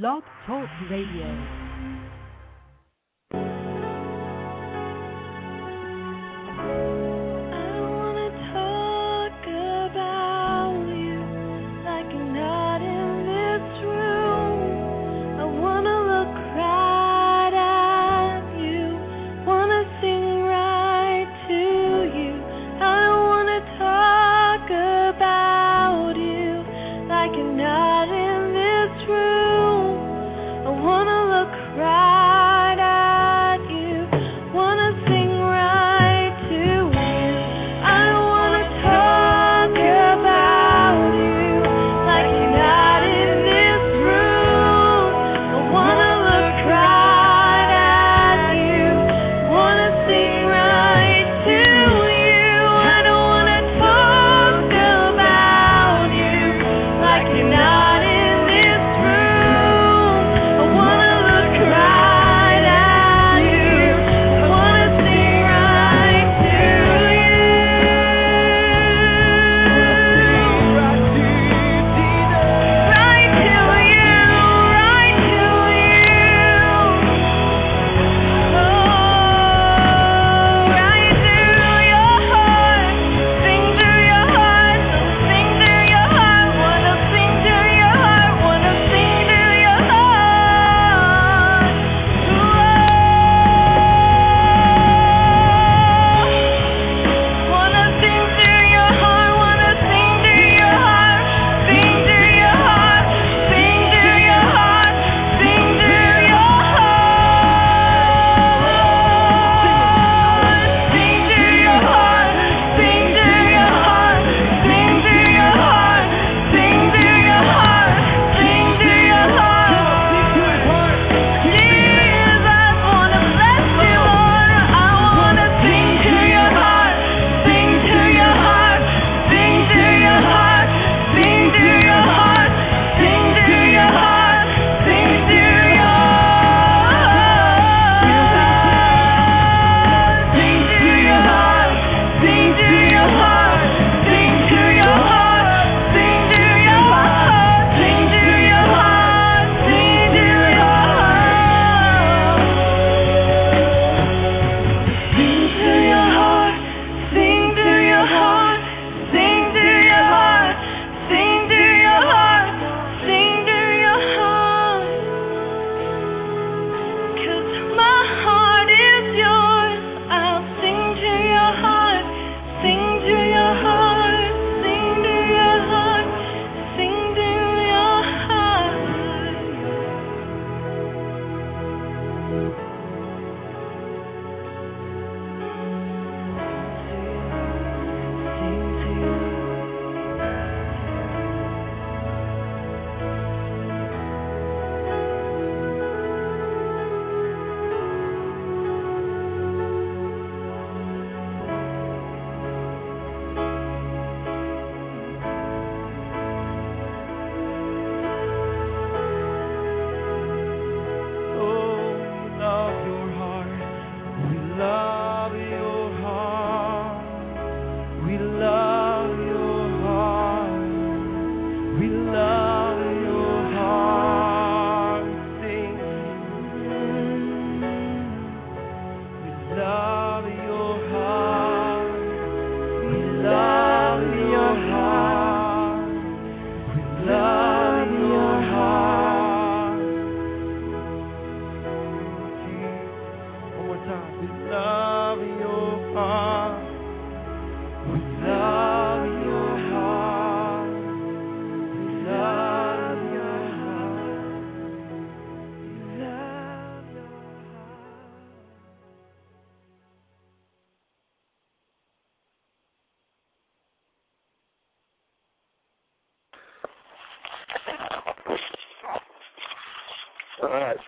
Blog Talk Radio.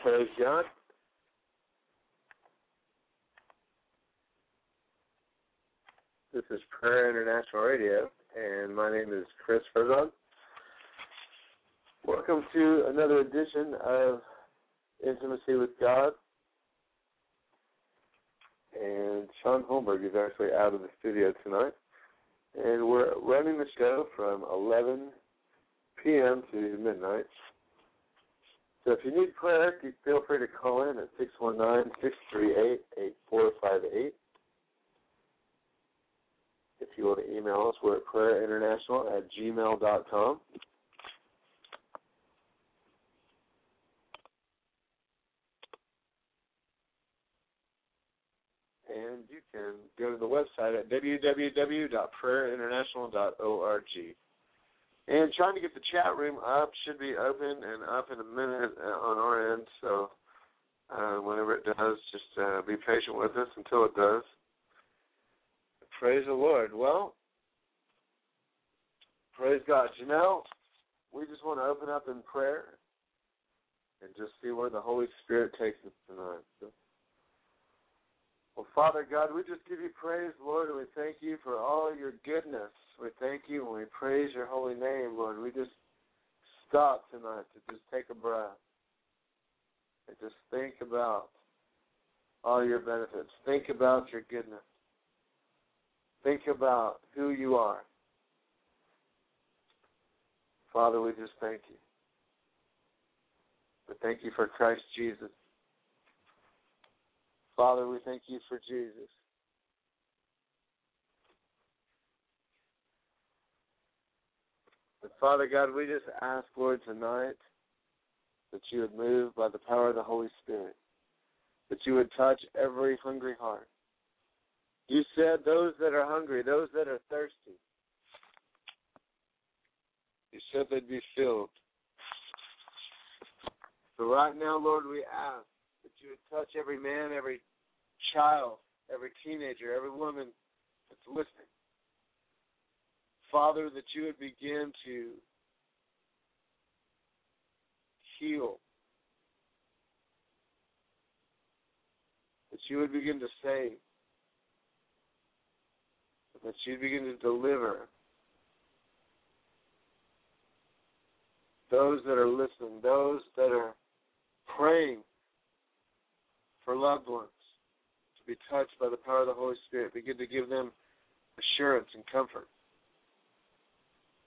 Praise God. This is Prayer International Radio, and my name is Chris Herzog. Welcome to another edition of Intimacy with God. And Shaun Holmberg is actually out of the studio tonight. And we're running the show from 11 p.m. to midnight. So if you need prayer, feel free to call in at 619-638-8458. If you want to email us, we're at prayerinternational@gmail.com. And you can go to the website at www.prayerinternational.org. And trying to get the chat room up, should be open and up in a minute on our end. So whenever it does, just be patient with us until it does. Praise the Lord. Well, praise God. You know, we just want to open up in prayer and just see where the Holy Spirit takes us tonight. So, well, Father God, we just give you praise, Lord, and we thank you for all your goodness. We thank you and we praise your holy name, Lord. We just stop tonight to just take a breath and just think about all your benefits. Think about your goodness. Think about who you are. Father, we just thank you. We thank you for Christ Jesus. Father, we thank you for Jesus. But Father God, we just ask, Lord, tonight that you would move by the power of the Holy Spirit, that you would touch every hungry heart. You said those that are hungry, those that are thirsty, you said they'd be filled. So right now, Lord, we ask that you would touch every man, every child, every teenager, every woman that's listening. Father, that you would begin to heal, that you would begin to save, that you begin to deliver those that are listening, those that are praying for loved ones to be touched by the power of the Holy Spirit. Begin to give them assurance and comfort.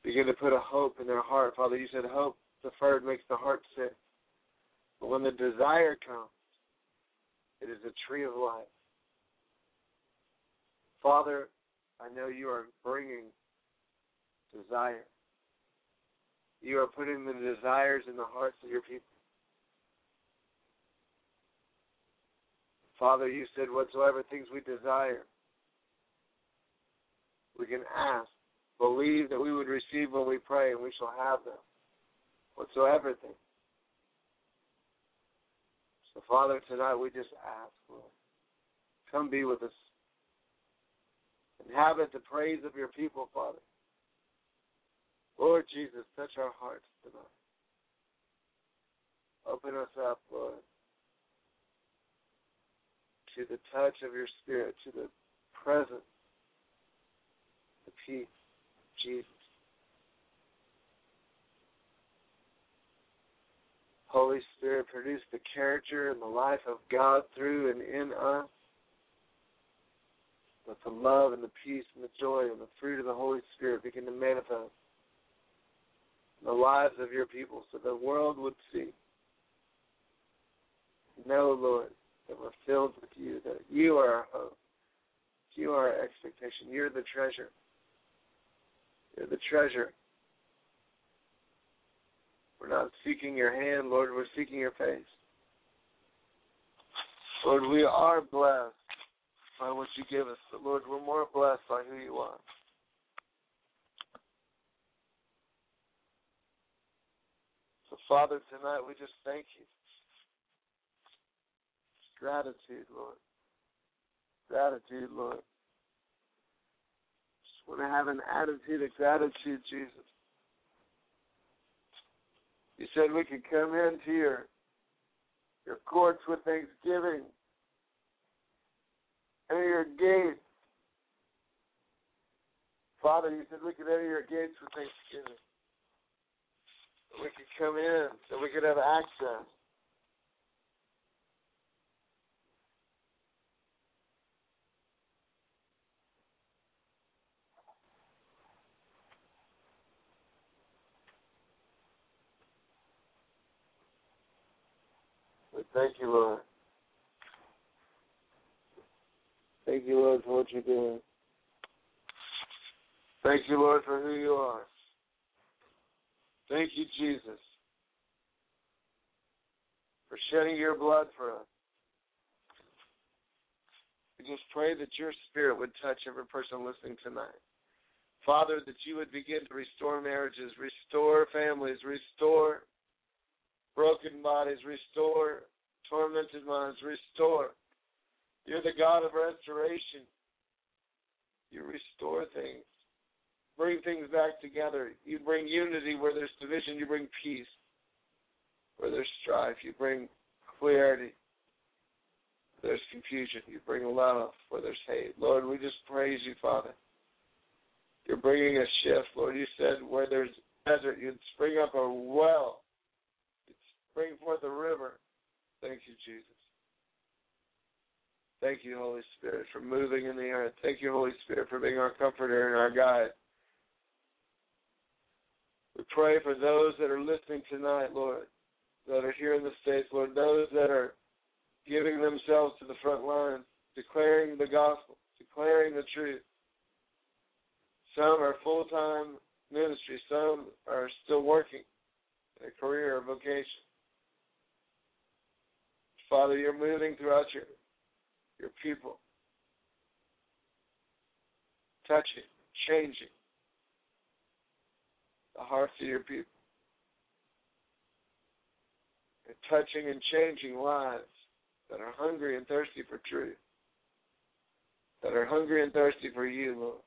Begin to put a hope in their heart. Father, you said hope deferred makes the heart sick. But when the desire comes, it is a tree of life. Father, I know you are bringing desire. You are putting the desires in the hearts of your people. Father, you said whatsoever things we desire, we can ask, believe that we would receive when we pray, and we shall have them. Whatsoever things. So, Father, tonight we just ask, Lord, come be with us. Inhabit the praise of your people, Father. Lord Jesus, touch our hearts tonight. Open us up, Lord, to the touch of your Spirit, to the presence, the peace of Jesus. Holy Spirit, produce the character and the life of God through and in us. Let the love and the peace and the joy and the fruit of the Holy Spirit begin to manifest in the lives of your people so the world would see. Know, Lord, that we're filled with you, that you are our hope, you are our expectation, you're the treasure. You're the treasure. We're not seeking your hand, Lord, we're seeking your face. Lord, we are blessed by what you give us. But Lord, we're more blessed by who you are. So, Father, tonight we just thank you. Gratitude, Lord. Gratitude, Lord. Just want to have an attitude of gratitude, Jesus. You said we could come into your courts with thanksgiving. Enter your gates. Father, you said we could enter your gates with thanksgiving. That we could come in, that we could have access. Thank you, Lord. Thank you, Lord, for what you're doing. Thank you, Lord, for who you are. Thank you, Jesus, for shedding your blood for us. We just pray that your spirit would touch every person listening tonight. Father, that you would begin to restore marriages, restore families, restore broken bodies, restore tormented minds, restore. You're the God of restoration. You restore things, bring things back together. You bring unity where there's division. You bring peace where there's strife. You bring clarity where there's confusion. You bring love where there's hate. Lord, we just praise you, Father. You're bringing a shift, Lord. You said where there's desert, you'd spring up a well. You'd spring forth a river. Thank you, Jesus. Thank you, Holy Spirit, for moving in the earth. Thank you, Holy Spirit, for being our comforter and our guide. We pray for those that are listening tonight, Lord, that are here in the States, Lord, those that are giving themselves to the front lines, declaring the gospel, declaring the truth. Some are full-time ministry. Some are still working in a career or vocation. Father, you're moving throughout your people, touching, changing the hearts of your people, and touching and changing lives that are hungry and thirsty for truth, that are hungry and thirsty for you, Lord.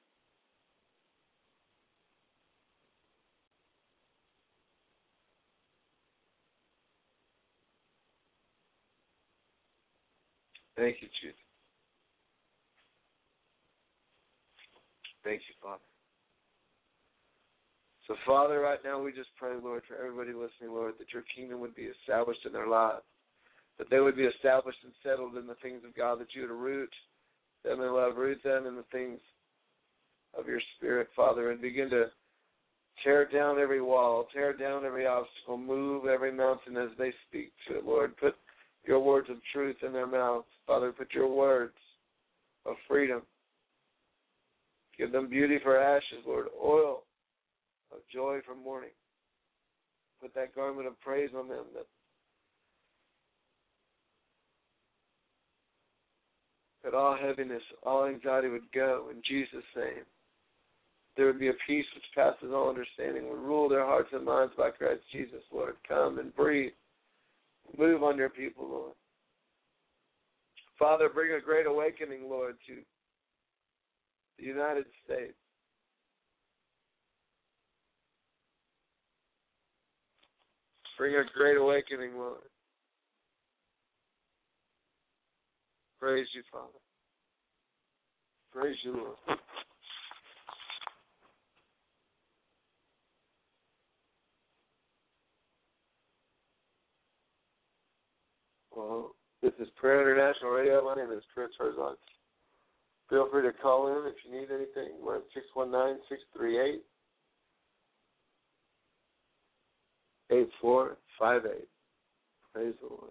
Thank you, Jesus. Thank you, Father. So, Father, right now we just pray, Lord, for everybody listening, Lord, that your kingdom would be established in their lives, that they would be established and settled in the things of God, that you would root them in love, root them in the things of your spirit, Father, and begin to tear down every wall, tear down every obstacle, move every mountain as they speak to it, Lord. Put your words of truth in their mouths. Father, put your words of freedom. Give them beauty for ashes, Lord, oil of joy for mourning. Put that garment of praise on them, that all heaviness, all anxiety would go in Jesus' name. There would be a peace which passes all understanding, would rule their hearts and minds by Christ Jesus, Lord. Come and breathe. Move on your people, Lord. Father, bring a great awakening, Lord, to the United States. Bring a great awakening, Lord. Praise you, Father. Praise you, Lord. Well, this is Prayer International Radio. My name is Chris Herzog. Feel free to call in if you need anything. We're at 619-638-8458. Praise the Lord.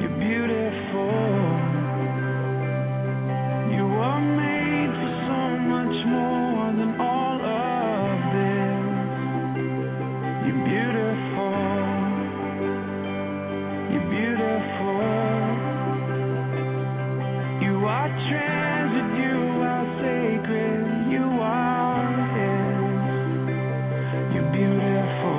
You're beautiful. You are made for so much more than all of this. You're beautiful. You're beautiful. You are treasured. You are sacred. You are His. You're beautiful.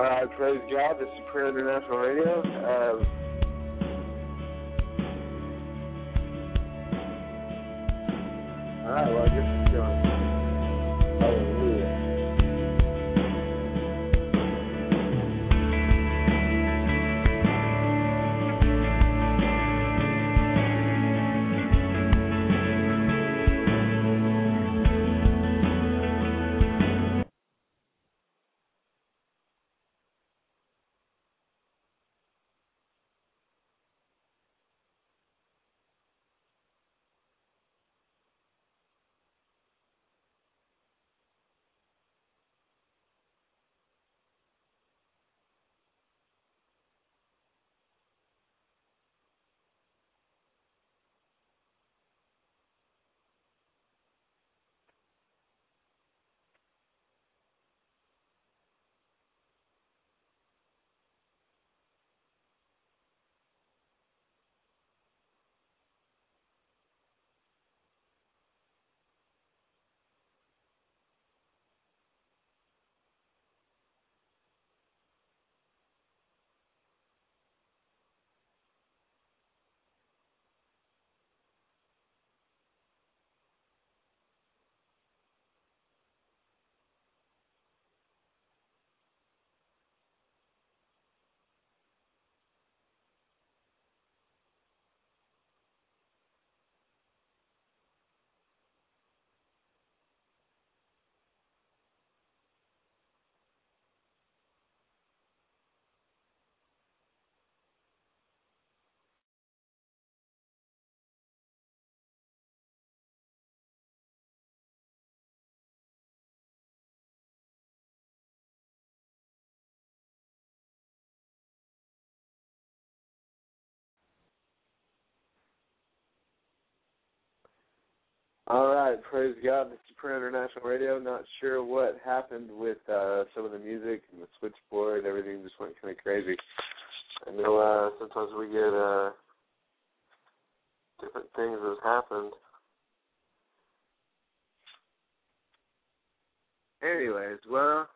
Praise God. This is Prayer International Radio. All right, well, this is John. All right, praise God. This is Prayer International Radio. Not sure what happened with some of the music and the switchboard. Everything just went kind of crazy. I know sometimes we get different things that have happened. Anyways, well,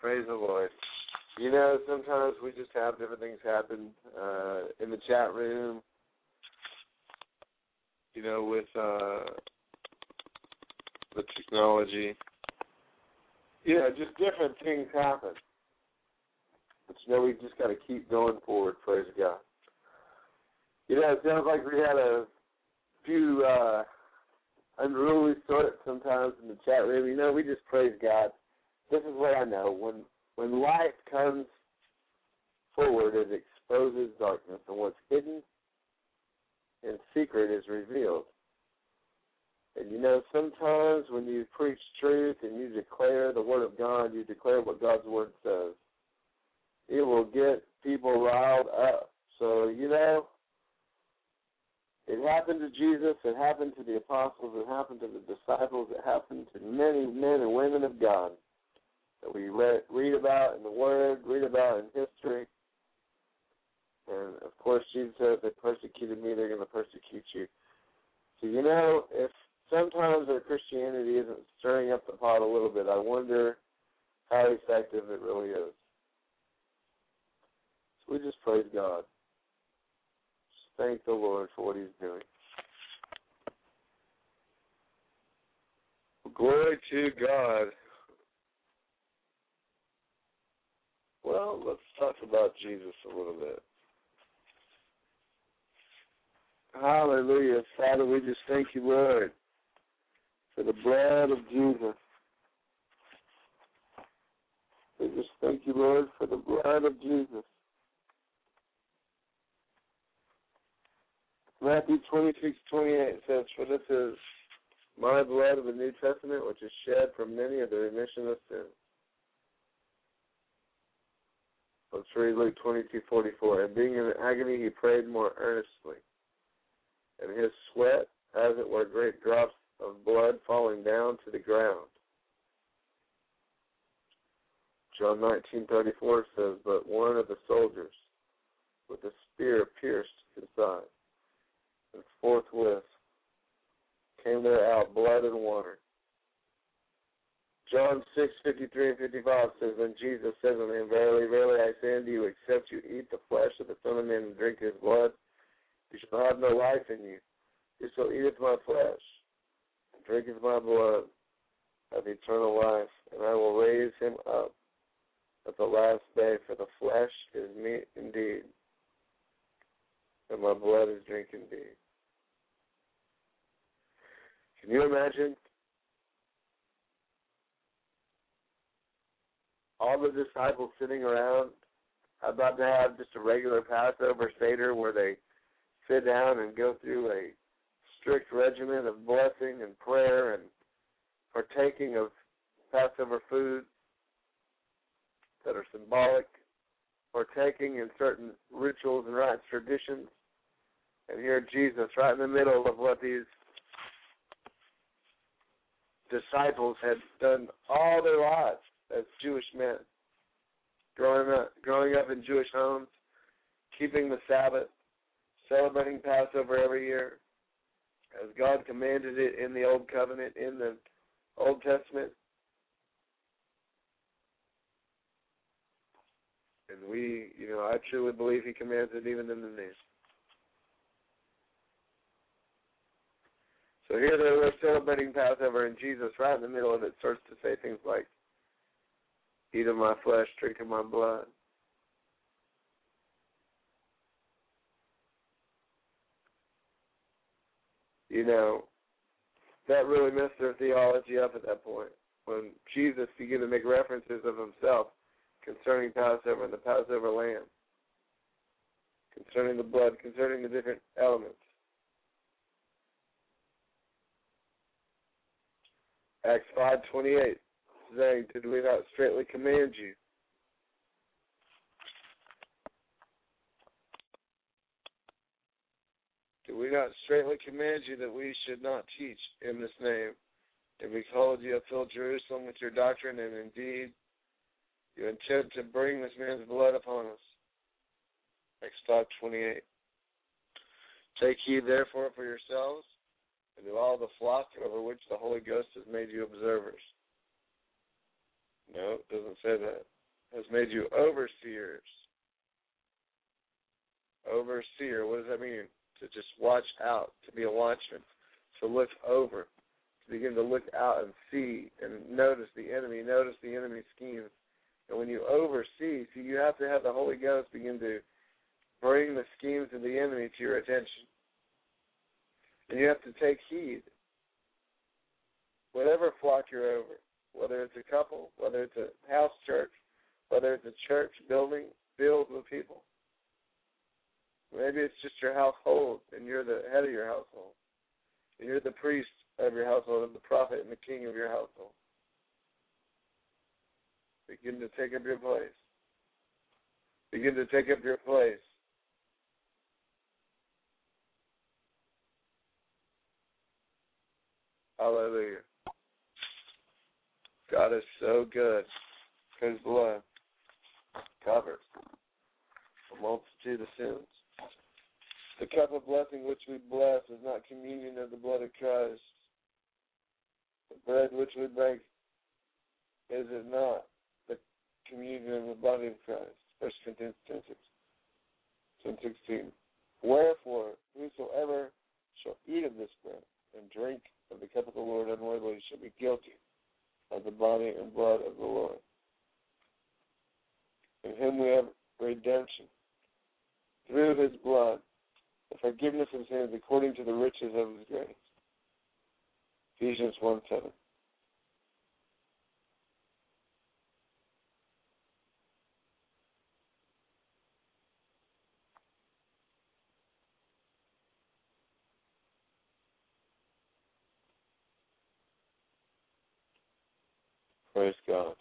praise the Lord. You know, sometimes we just have different things happen in the chat room. You know, with the technology, you know, just different things happen. But, you know, we just got to keep going forward, praise God. You know, it sounds like we had a few unruly sorts sometimes in the chat room. You know, we just praise God. This is what I know. When light comes forward, it exposes darkness, and what's hidden and secret is revealed. And you know, sometimes when you preach truth and you declare the word of God, you declare what God's word says, it will get people riled up. So, you know, it happened to Jesus, it happened to the apostles, it happened to the disciples, it happened to many men and women of God that we read about in the Word, read about in history. And, of course, Jesus says, they persecuted me, they're going to persecute you. So, you know, if sometimes our Christianity isn't stirring up the pot a little bit, I wonder how effective it really is. So we just praise God. Just thank the Lord for what he's doing. Glory to God. Well, let's talk about Jesus a little bit. Hallelujah. Father, we just thank you, Lord, for the blood of Jesus. We just thank you, Lord, for the blood of Jesus. Matthew 26:28 says, "For this is my blood of the New Testament, which is shed for many of the remission of sins." Let's read Luke 22:44. "And being in agony, he prayed more earnestly. And his sweat, as it were, great drops of blood falling down to the ground." John 19:34 says, "But one of the soldiers with a spear pierced his side, and forthwith came there out blood and water." John 6:53 and 55 says, "And Jesus said unto him, Verily, verily, I say unto you, except you eat the flesh of the Son of Man and drink his blood, you shall have no life in you. Whoso eateth my flesh and drinketh my blood hath eternal life, and I will raise him up at the last day, for the flesh is meat indeed, and my blood is drink indeed." Can you imagine? All the disciples sitting around about to have just a regular Passover Seder where they sit down and go through a strict regimen of blessing and prayer and partaking of Passover food that are symbolic, partaking in certain rituals and rites, traditions. And here Jesus, right in the middle of what these disciples had done all their lives as Jewish men, growing up in Jewish homes, keeping the Sabbath, celebrating Passover every year, as God commanded it in the Old Covenant, in the Old Testament. And we, I truly believe he commands it even in the New. So here they were celebrating Passover, and Jesus, right in the middle of it, starts to say things like, "Eat of my flesh, drink of my blood." That really messed their theology up at that point. When Jesus began to make references of himself concerning Passover and the Passover lamb, concerning the blood, concerning the different elements. Acts 5:28, saying, "Did we not straightly command you?" "Did we not straightly command you that we should not teach in this name? And behold, you have filled Jerusalem with your doctrine, and indeed you intend to bring this man's blood upon us." Acts 5:28. "Take heed therefore for yourselves, and to all the flock over which the Holy Ghost has made you observers." No, it doesn't say that. "Has made you overseers." Overseer, what does that mean? To just watch out, to be a watchman, to look over, to begin to look out and see and notice the enemy schemes. And when you oversee, you have to have the Holy Ghost begin to bring the schemes of the enemy to your attention. And you have to take heed. Whatever flock you're over, whether it's a couple, whether it's a house church, whether it's a church building filled with people. Maybe it's just your household, and you're the head of your household. And you're the priest of your household, and the prophet and the king of your household. Begin to take up your place. Begin to take up your place. Hallelujah. God is so good. His blood covers a multitude of sins. "The cup of blessing which we bless is not communion of the blood of Christ. The bread which we break, is it not the communion of the body of Christ?" 1 Corinthians 10:16. "Wherefore, whosoever shall eat of this bread and drink of the cup of the Lord unworthily shall be guilty of the body and blood of the Lord. In him we have redemption, through his blood, the forgiveness of sins according to the riches of his grace." Ephesians 1:7. Praise God.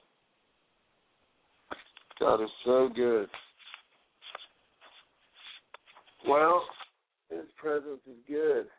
God is so good. Well, his presence is good.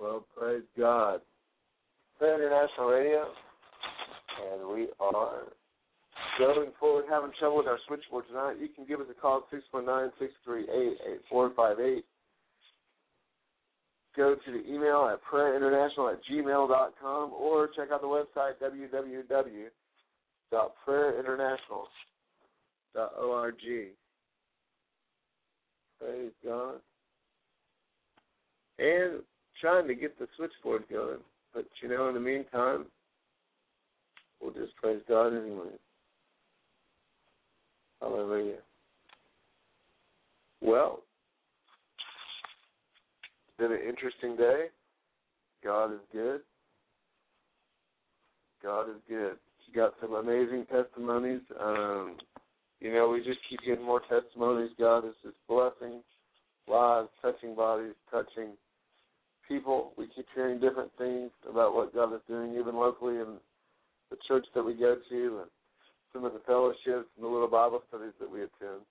Well, praise God. Prayer International Radio, and we are going forward, having trouble with our switchboard tonight. You can give us a call at 619-638-8458. Go to the email at prayerinternational@gmail.com or check out the website, www.prayerinternational.org. Praise God. And trying to get the switchboard going. But, you know, in the meantime, we'll just praise God anyway. Hallelujah. Well, it's been an interesting day. God is good. God is good. You got some amazing testimonies. You know, we just keep getting more testimonies. God is just blessing lives, touching bodies, touching people. We keep hearing different things about what God is doing, even locally in the church that we go to and some of the fellowships and the little Bible studies that we attend.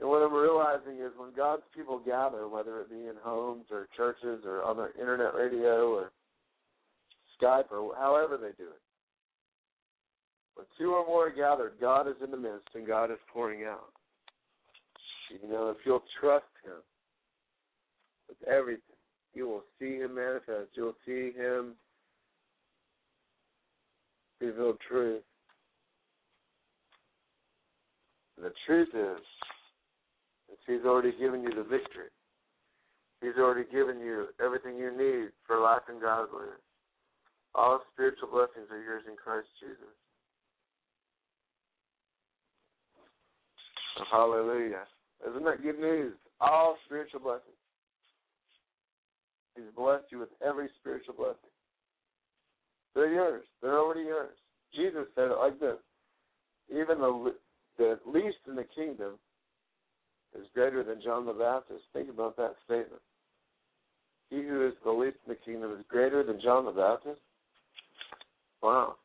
And what I'm realizing is when God's people gather, whether it be in homes or churches or on their internet radio or Skype or however they do it, when two or more are gathered, God is in the midst and God is pouring out. You know, if you'll trust Him with everything, you will see Him manifest. You'll see Him reveal truth. And the truth is He's already given you the victory. He's already given you everything you need for life and godliness. All spiritual blessings are yours in Christ Jesus. Hallelujah. Isn't that good news? All spiritual blessings. He's blessed you with every spiritual blessing. They're yours. They're already yours. Jesus said it like this. Even the least in the kingdom is greater than John the Baptist. Think about that statement. He who is the least in the kingdom is greater than John the Baptist. Wow.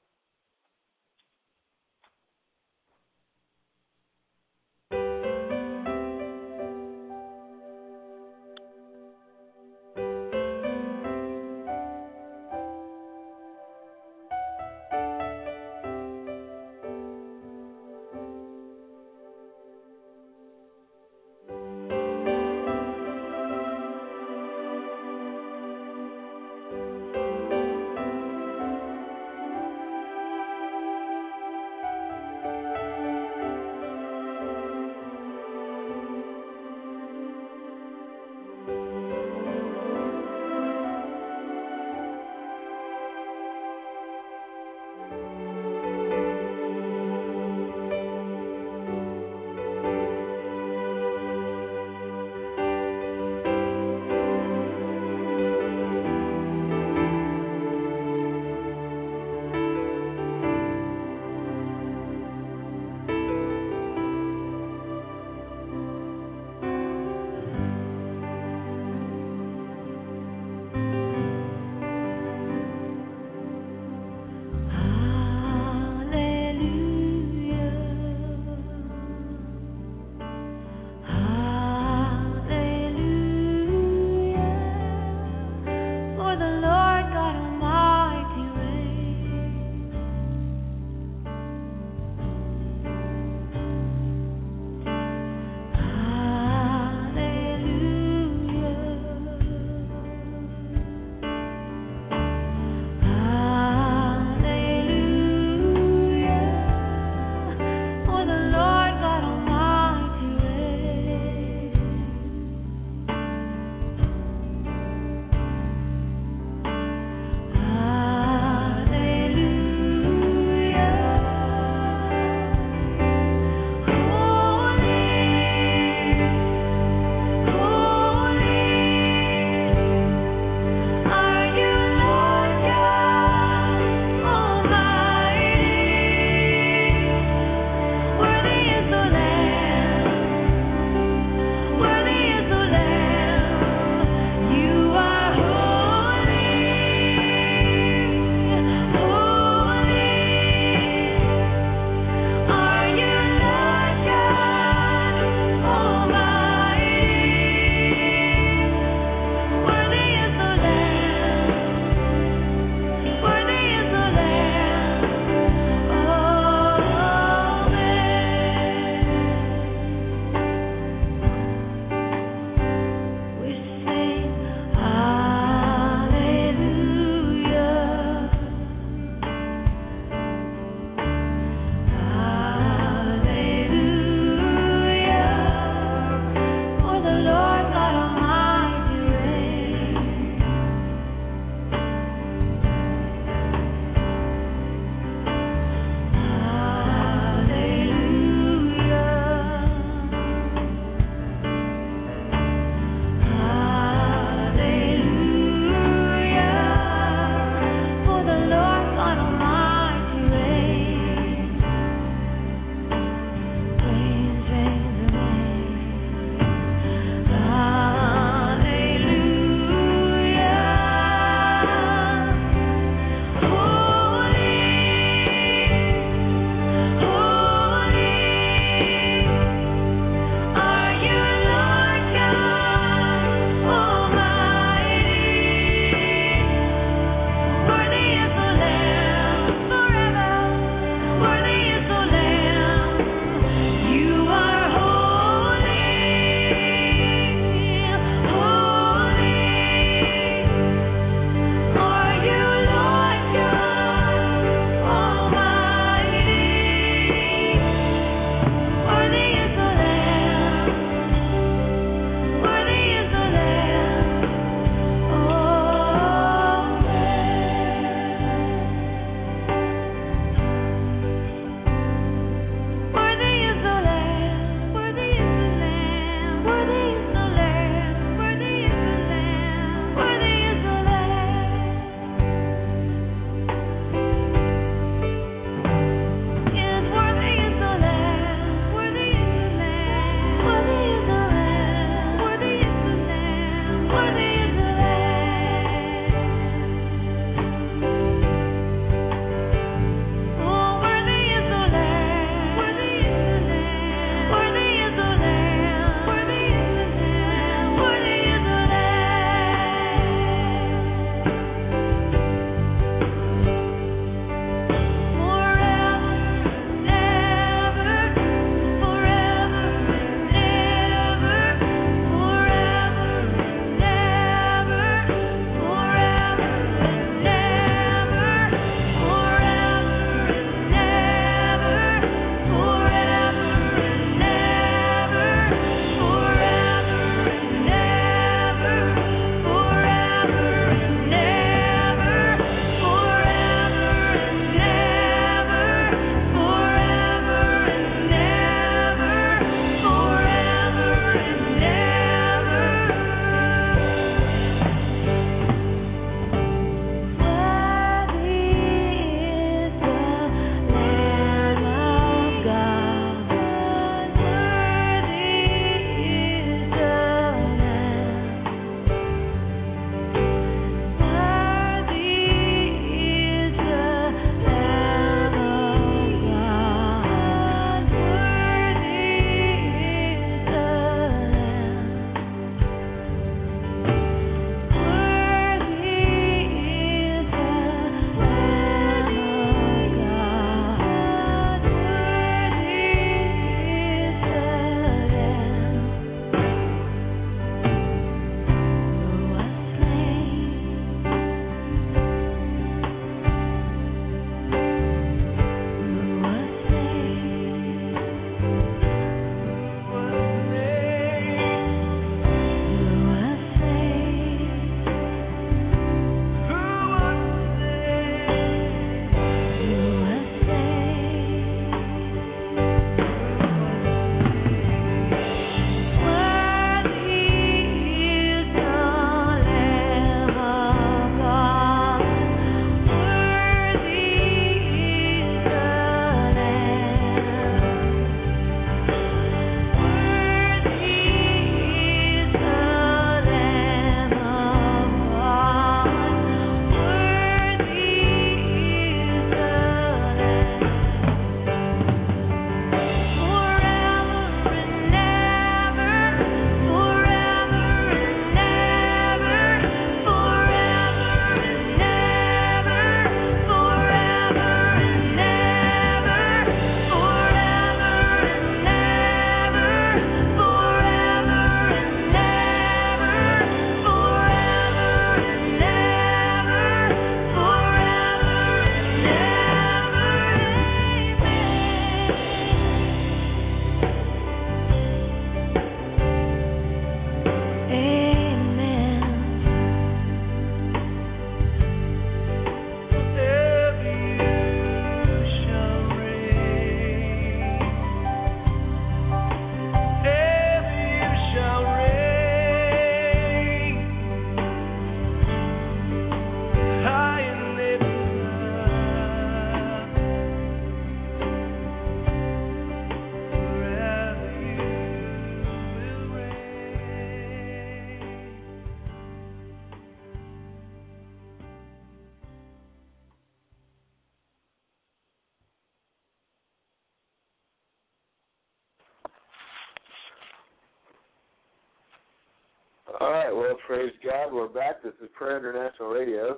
All right, well, praise God. We're back. This is Prayer International Radio.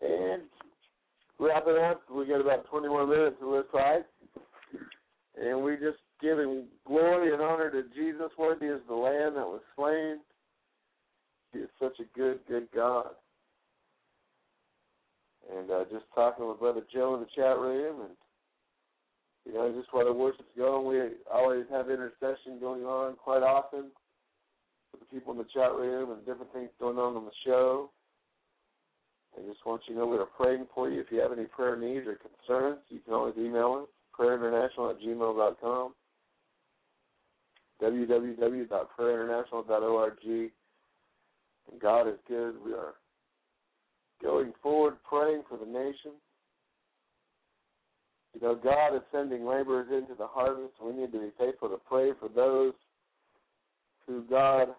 And wrapping up, we got about 20 more minutes to this side. And we just giving glory and honor to Jesus. Worthy is the Lamb that was slain. He is such a good, good God. And just talking with Brother Joe in the chat room, and you know, just while the worship's going, we always have intercession going on quite often with the people in the chat room and different things going on the show. I just want you to know we are praying for you. If you have any prayer needs or concerns, you can always email us, prayerinternational@gmail.com, www.prayerinternational.org. And God is good. We are going forward praying for the nation. You know, God is sending laborers into the harvest. We need to be faithful to pray for those who God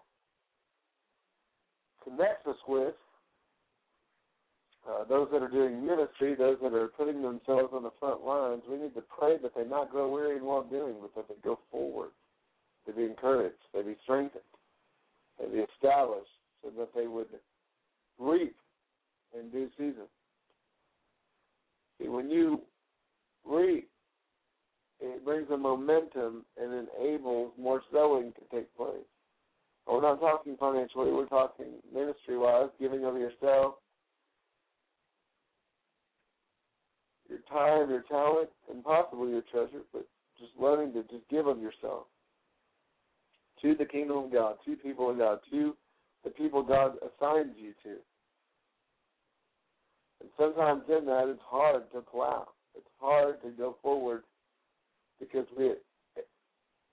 connects us with, those that are doing ministry, those that are putting themselves on the front lines. We need to pray that they not grow weary in well-doing, but that they go forward, they be encouraged, they be strengthened, they be established, so that they would reap in due season. See, when you reap, it brings a momentum and enables more sowing to take place. But we're not talking financially, we're talking ministry-wise, giving of yourself, your time, your talent, and possibly your treasure, but just learning to just give of yourself to the kingdom of God, to people of God, to the people God assigns you to. And sometimes in that, it's hard to plow. It's hard to go forward because we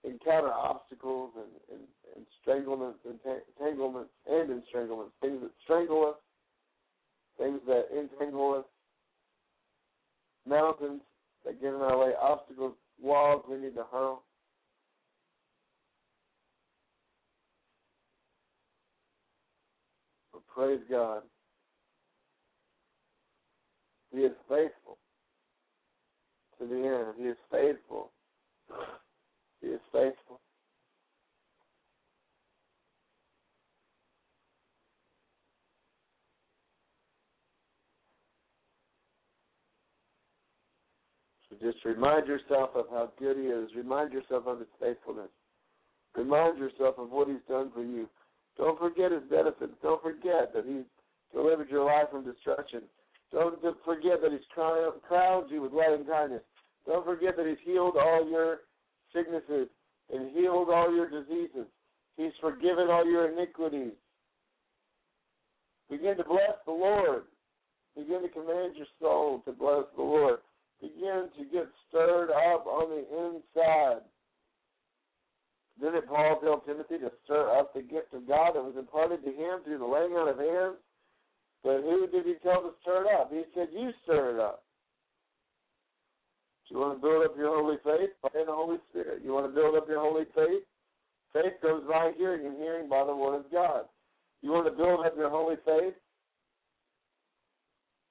encounter obstacles and stranglements and entanglements and entanglements, things that strangle us, things that entangle us, mountains that get in our way, obstacles, walls we need to hurl. But praise God, He is faithful to the end. He is faithful. He is faithful. So just remind yourself of how good He is. Remind yourself of His faithfulness. Remind yourself of what He's done for you. Don't forget His benefits. Don't forget that He's delivered your life from destruction. Don't forget that He's crowned you with loving kindness. Don't forget that He's healed all your sicknesses and healed all your diseases. He's forgiven all your iniquities. Begin to bless the Lord. Begin to command your soul to bless the Lord. Begin to get stirred up on the inside. Didn't Paul tell Timothy to stir up the gift of God that was imparted to him through the laying on of hands? But who did He tell to stir it up? He said, you stir it up. Do you want to build up your holy faith? Pray in the Holy Spirit. You want to build up your holy faith? Faith goes by hearing, and hearing by the word of God. You want to build up your holy faith?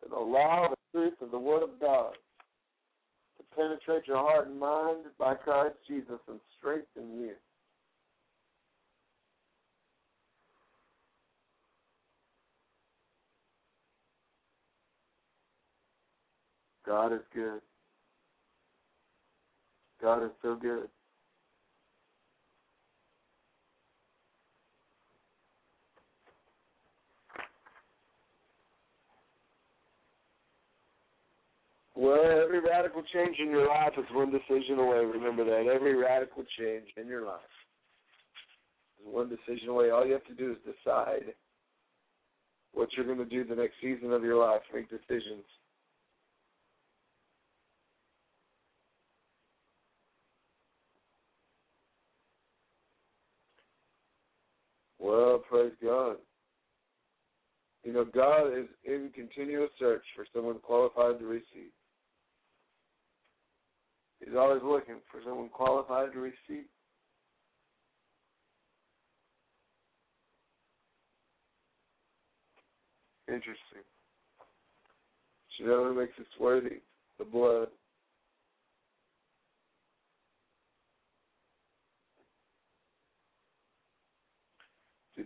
And allow the truth of the word of God to penetrate your heart and mind by Christ Jesus and strengthen you. God is good. God is so good. Well, every radical change in your life is one decision away. Remember that. Every radical change in your life is one decision away. All you have to do is decide what you're going to do the next season of your life. Make decisions. Well, praise God. You know, God is in continuous search for someone qualified to receive. He's always looking for someone qualified to receive. Interesting. You know who makes us worthy? The blood.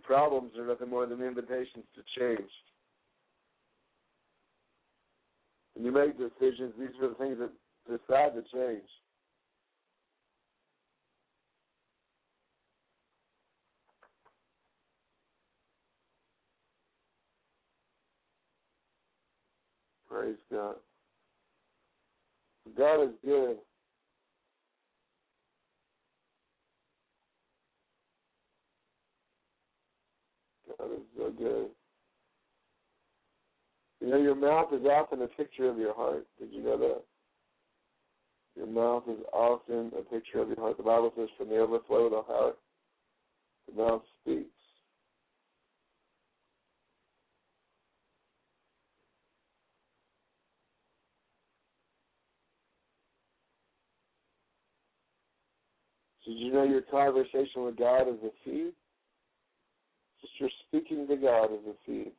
problems are nothing more than invitations to change. When you make decisions, these are the things that decide to change. Praise God. God is good. God is so good. You know, your mouth is often a picture of your heart. Did you know that? Your mouth is often a picture of your heart. The Bible says, from the overflow of the heart, the mouth speaks. Did you know your conversation with God is a seed? Just your speaking to God is a seed.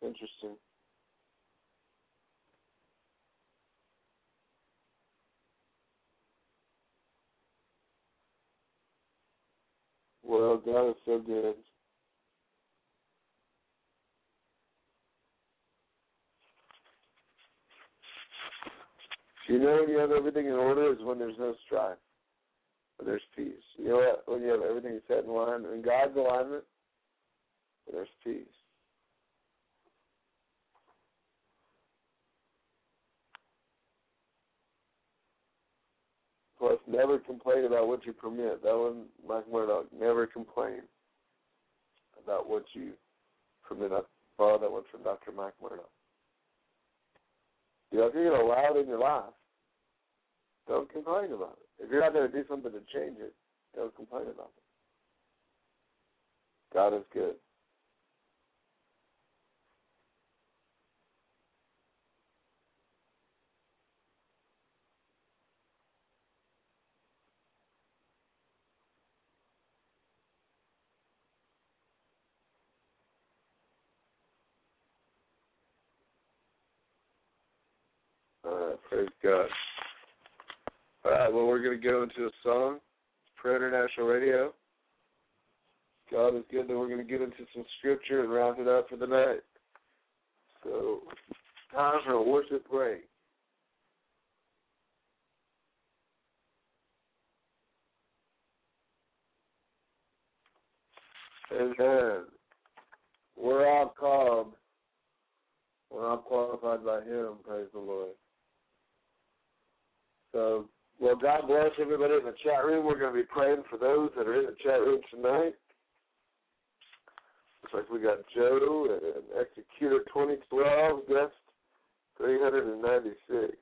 Interesting. Well, God is so good. You know, when you have everything in order is when there's no strife, when there's peace. You know what? When you have everything set in line, in God's alignment, there's peace. Plus, never complain about what you permit. That one, Mike Murdoch, never complain about what you permit. I borrowed that one from Dr. Mike Murdoch. You know, if you're going to allow it in your life, don't complain about it. If you're not going to do something to change it, don't complain about it. God is good. Praise God. All right, well, we're going to go into a song, Prayer International Radio. God is good. Then we're going to get into some scripture and round it up for the night. So, time for a worship break. Amen. We're all called. We're all qualified by Him. Praise the Lord. So, well, God bless everybody in the chat room. We're going to be praying for those that are in the chat room tonight. Looks like we got Joe and Executor 2012, guest 396.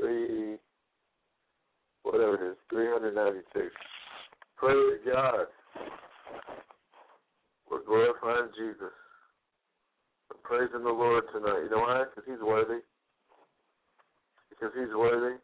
396. Praise God. We're glorifying Jesus. We're praising the Lord tonight. You know why? Because He's worthy. Because He's worthy.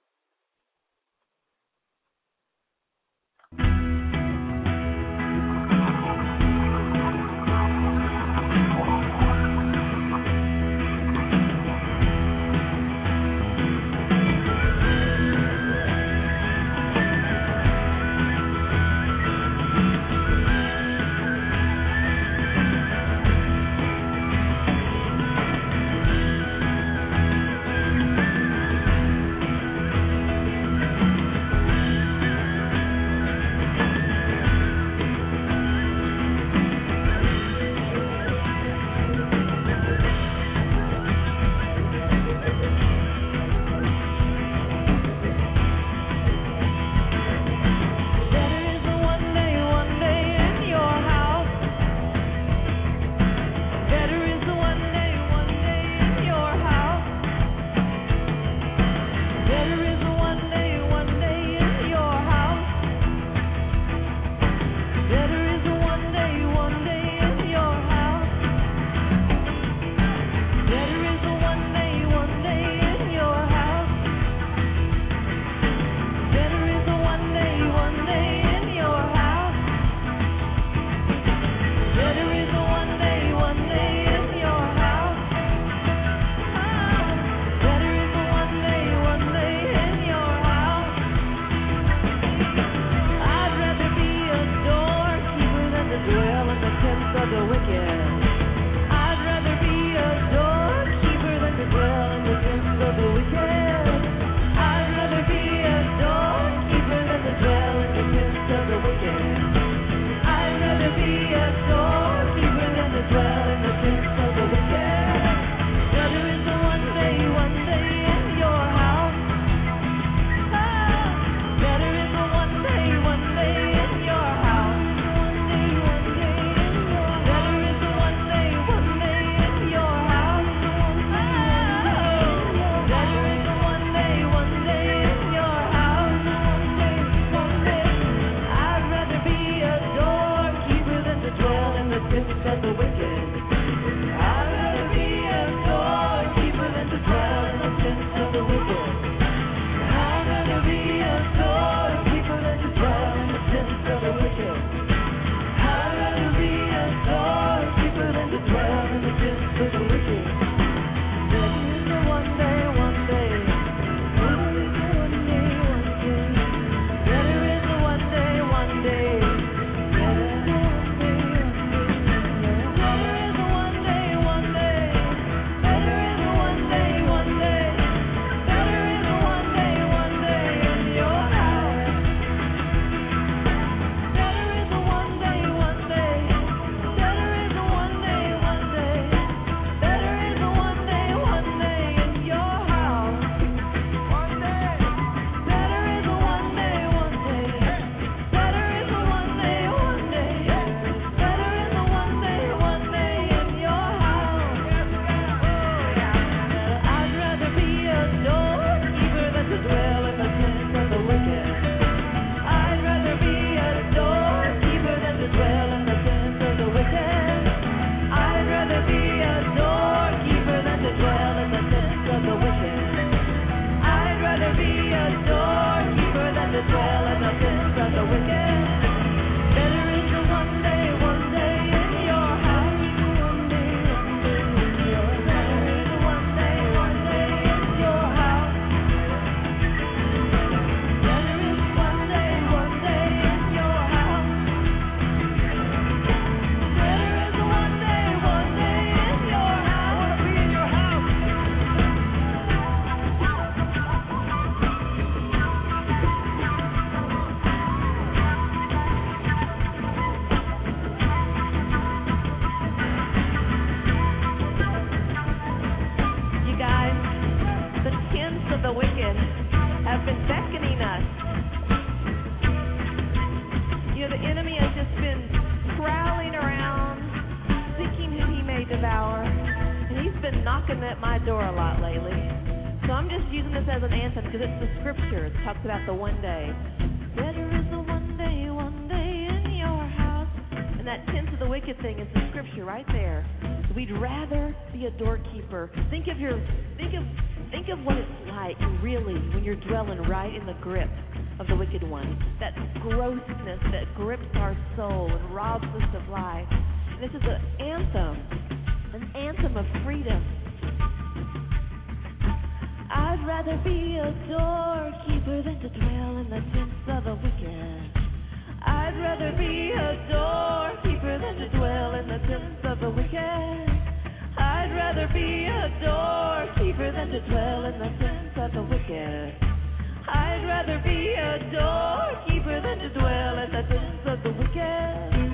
lot lately. So I'm just using this as an anthem because it's the scripture. It talks about the one day. Better is the one day in your house. And that tenth of the wicked thing is the scripture right there. So we'd rather be a doorkeeper. Think of what it's like really when you're dwelling right in the grip of the wicked one. That grossness that grips our soul and robs us of life. And this is an anthem of freedom. I'd rather be a doorkeeper than to dwell in the tents of the wicked. I'd rather be a doorkeeper than to dwell in the tents of the wicked. I'd rather be a doorkeeper than to dwell in the tents of the wicked. I'd rather be a doorkeeper than to dwell in the tents of the wicked.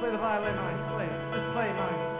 Play the violin on it. Play it. Just play it on it.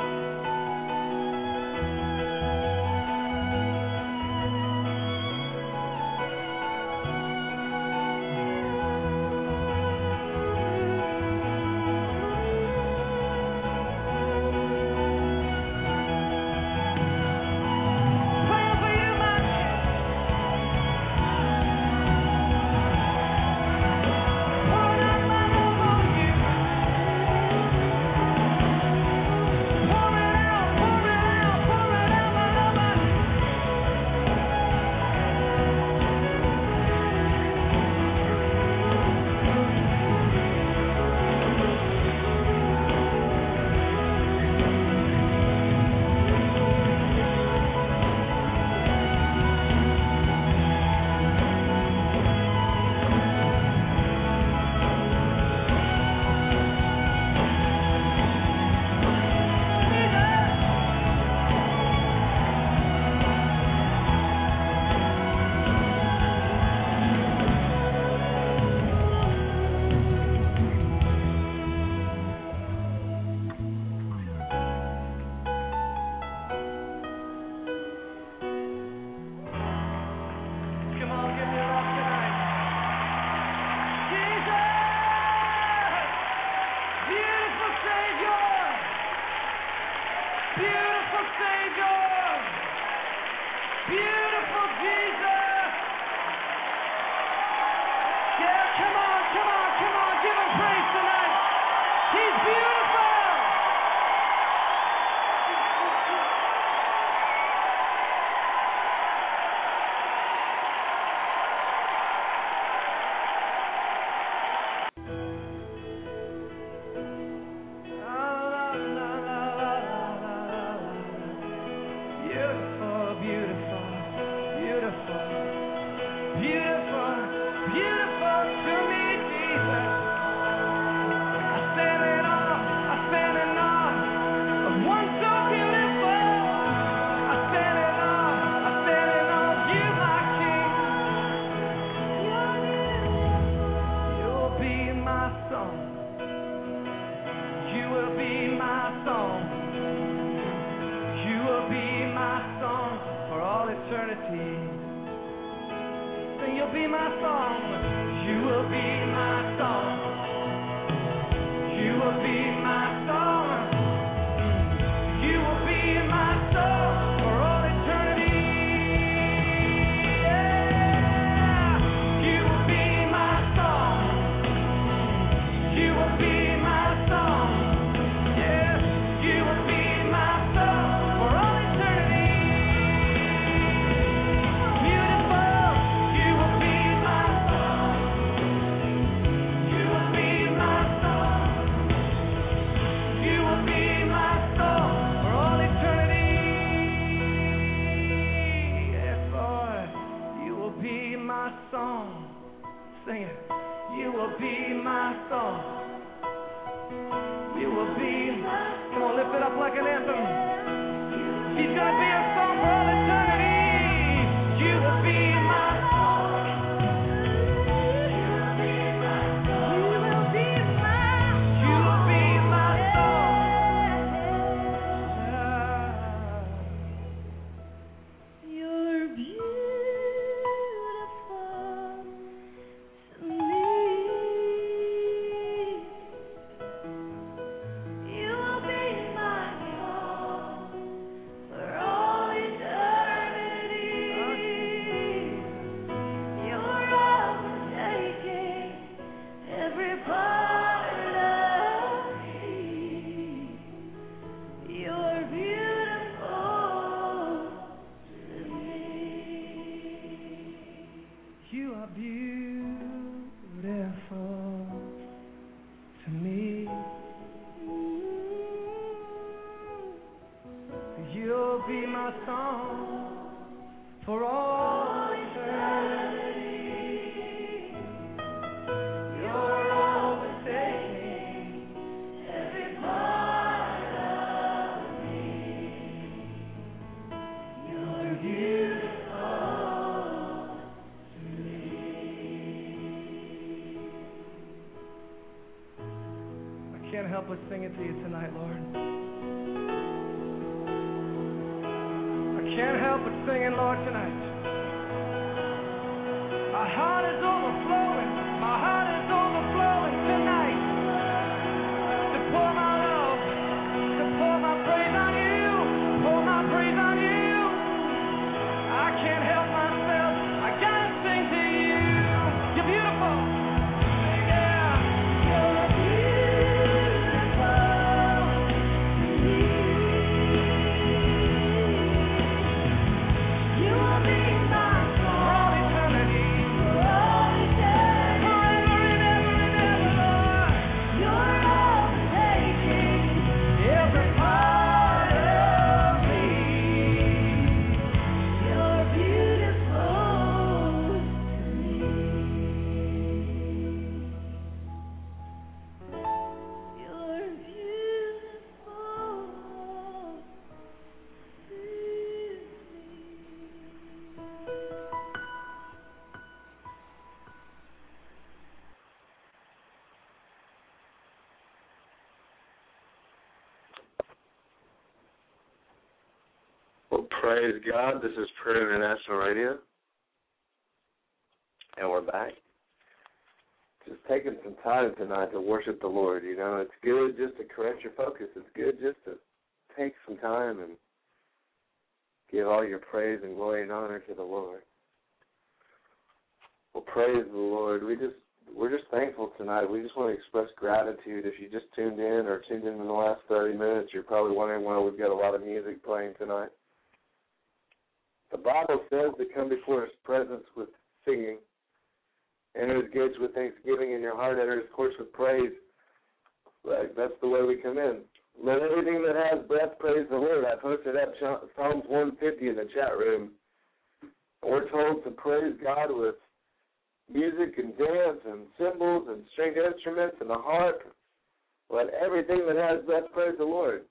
again, help us sing it to you tonight, Lord. I can't help but sing it, Lord, tonight. My heart is overflowing. My heart is overflowing tonight. To pour my love, to pour my praise on you, pour my praise on you. I can't help myself. I gotta sing to you. You're beautiful. Praise God, this is Prayer International Radio, and we're back. Just taking some time tonight to worship the Lord, you know. It's good just to correct your focus. It's good just to take some time and give all your praise and glory and honor to the Lord. Well, praise the Lord. We're just thankful tonight. We just want to express gratitude. If you just tuned in the last 30 minutes, you're probably wondering why we've got a lot of music playing tonight. The Bible says to come before His presence with singing, enter His gates with thanksgiving in your heart, enter His courts with praise. Like, that's the way we come in. Let everything that has breath praise the Lord. I posted up Psalms 150 in the chat room. We're told to praise God with music and dance and cymbals and stringed instruments and the harp. Let everything that has breath praise the Lord.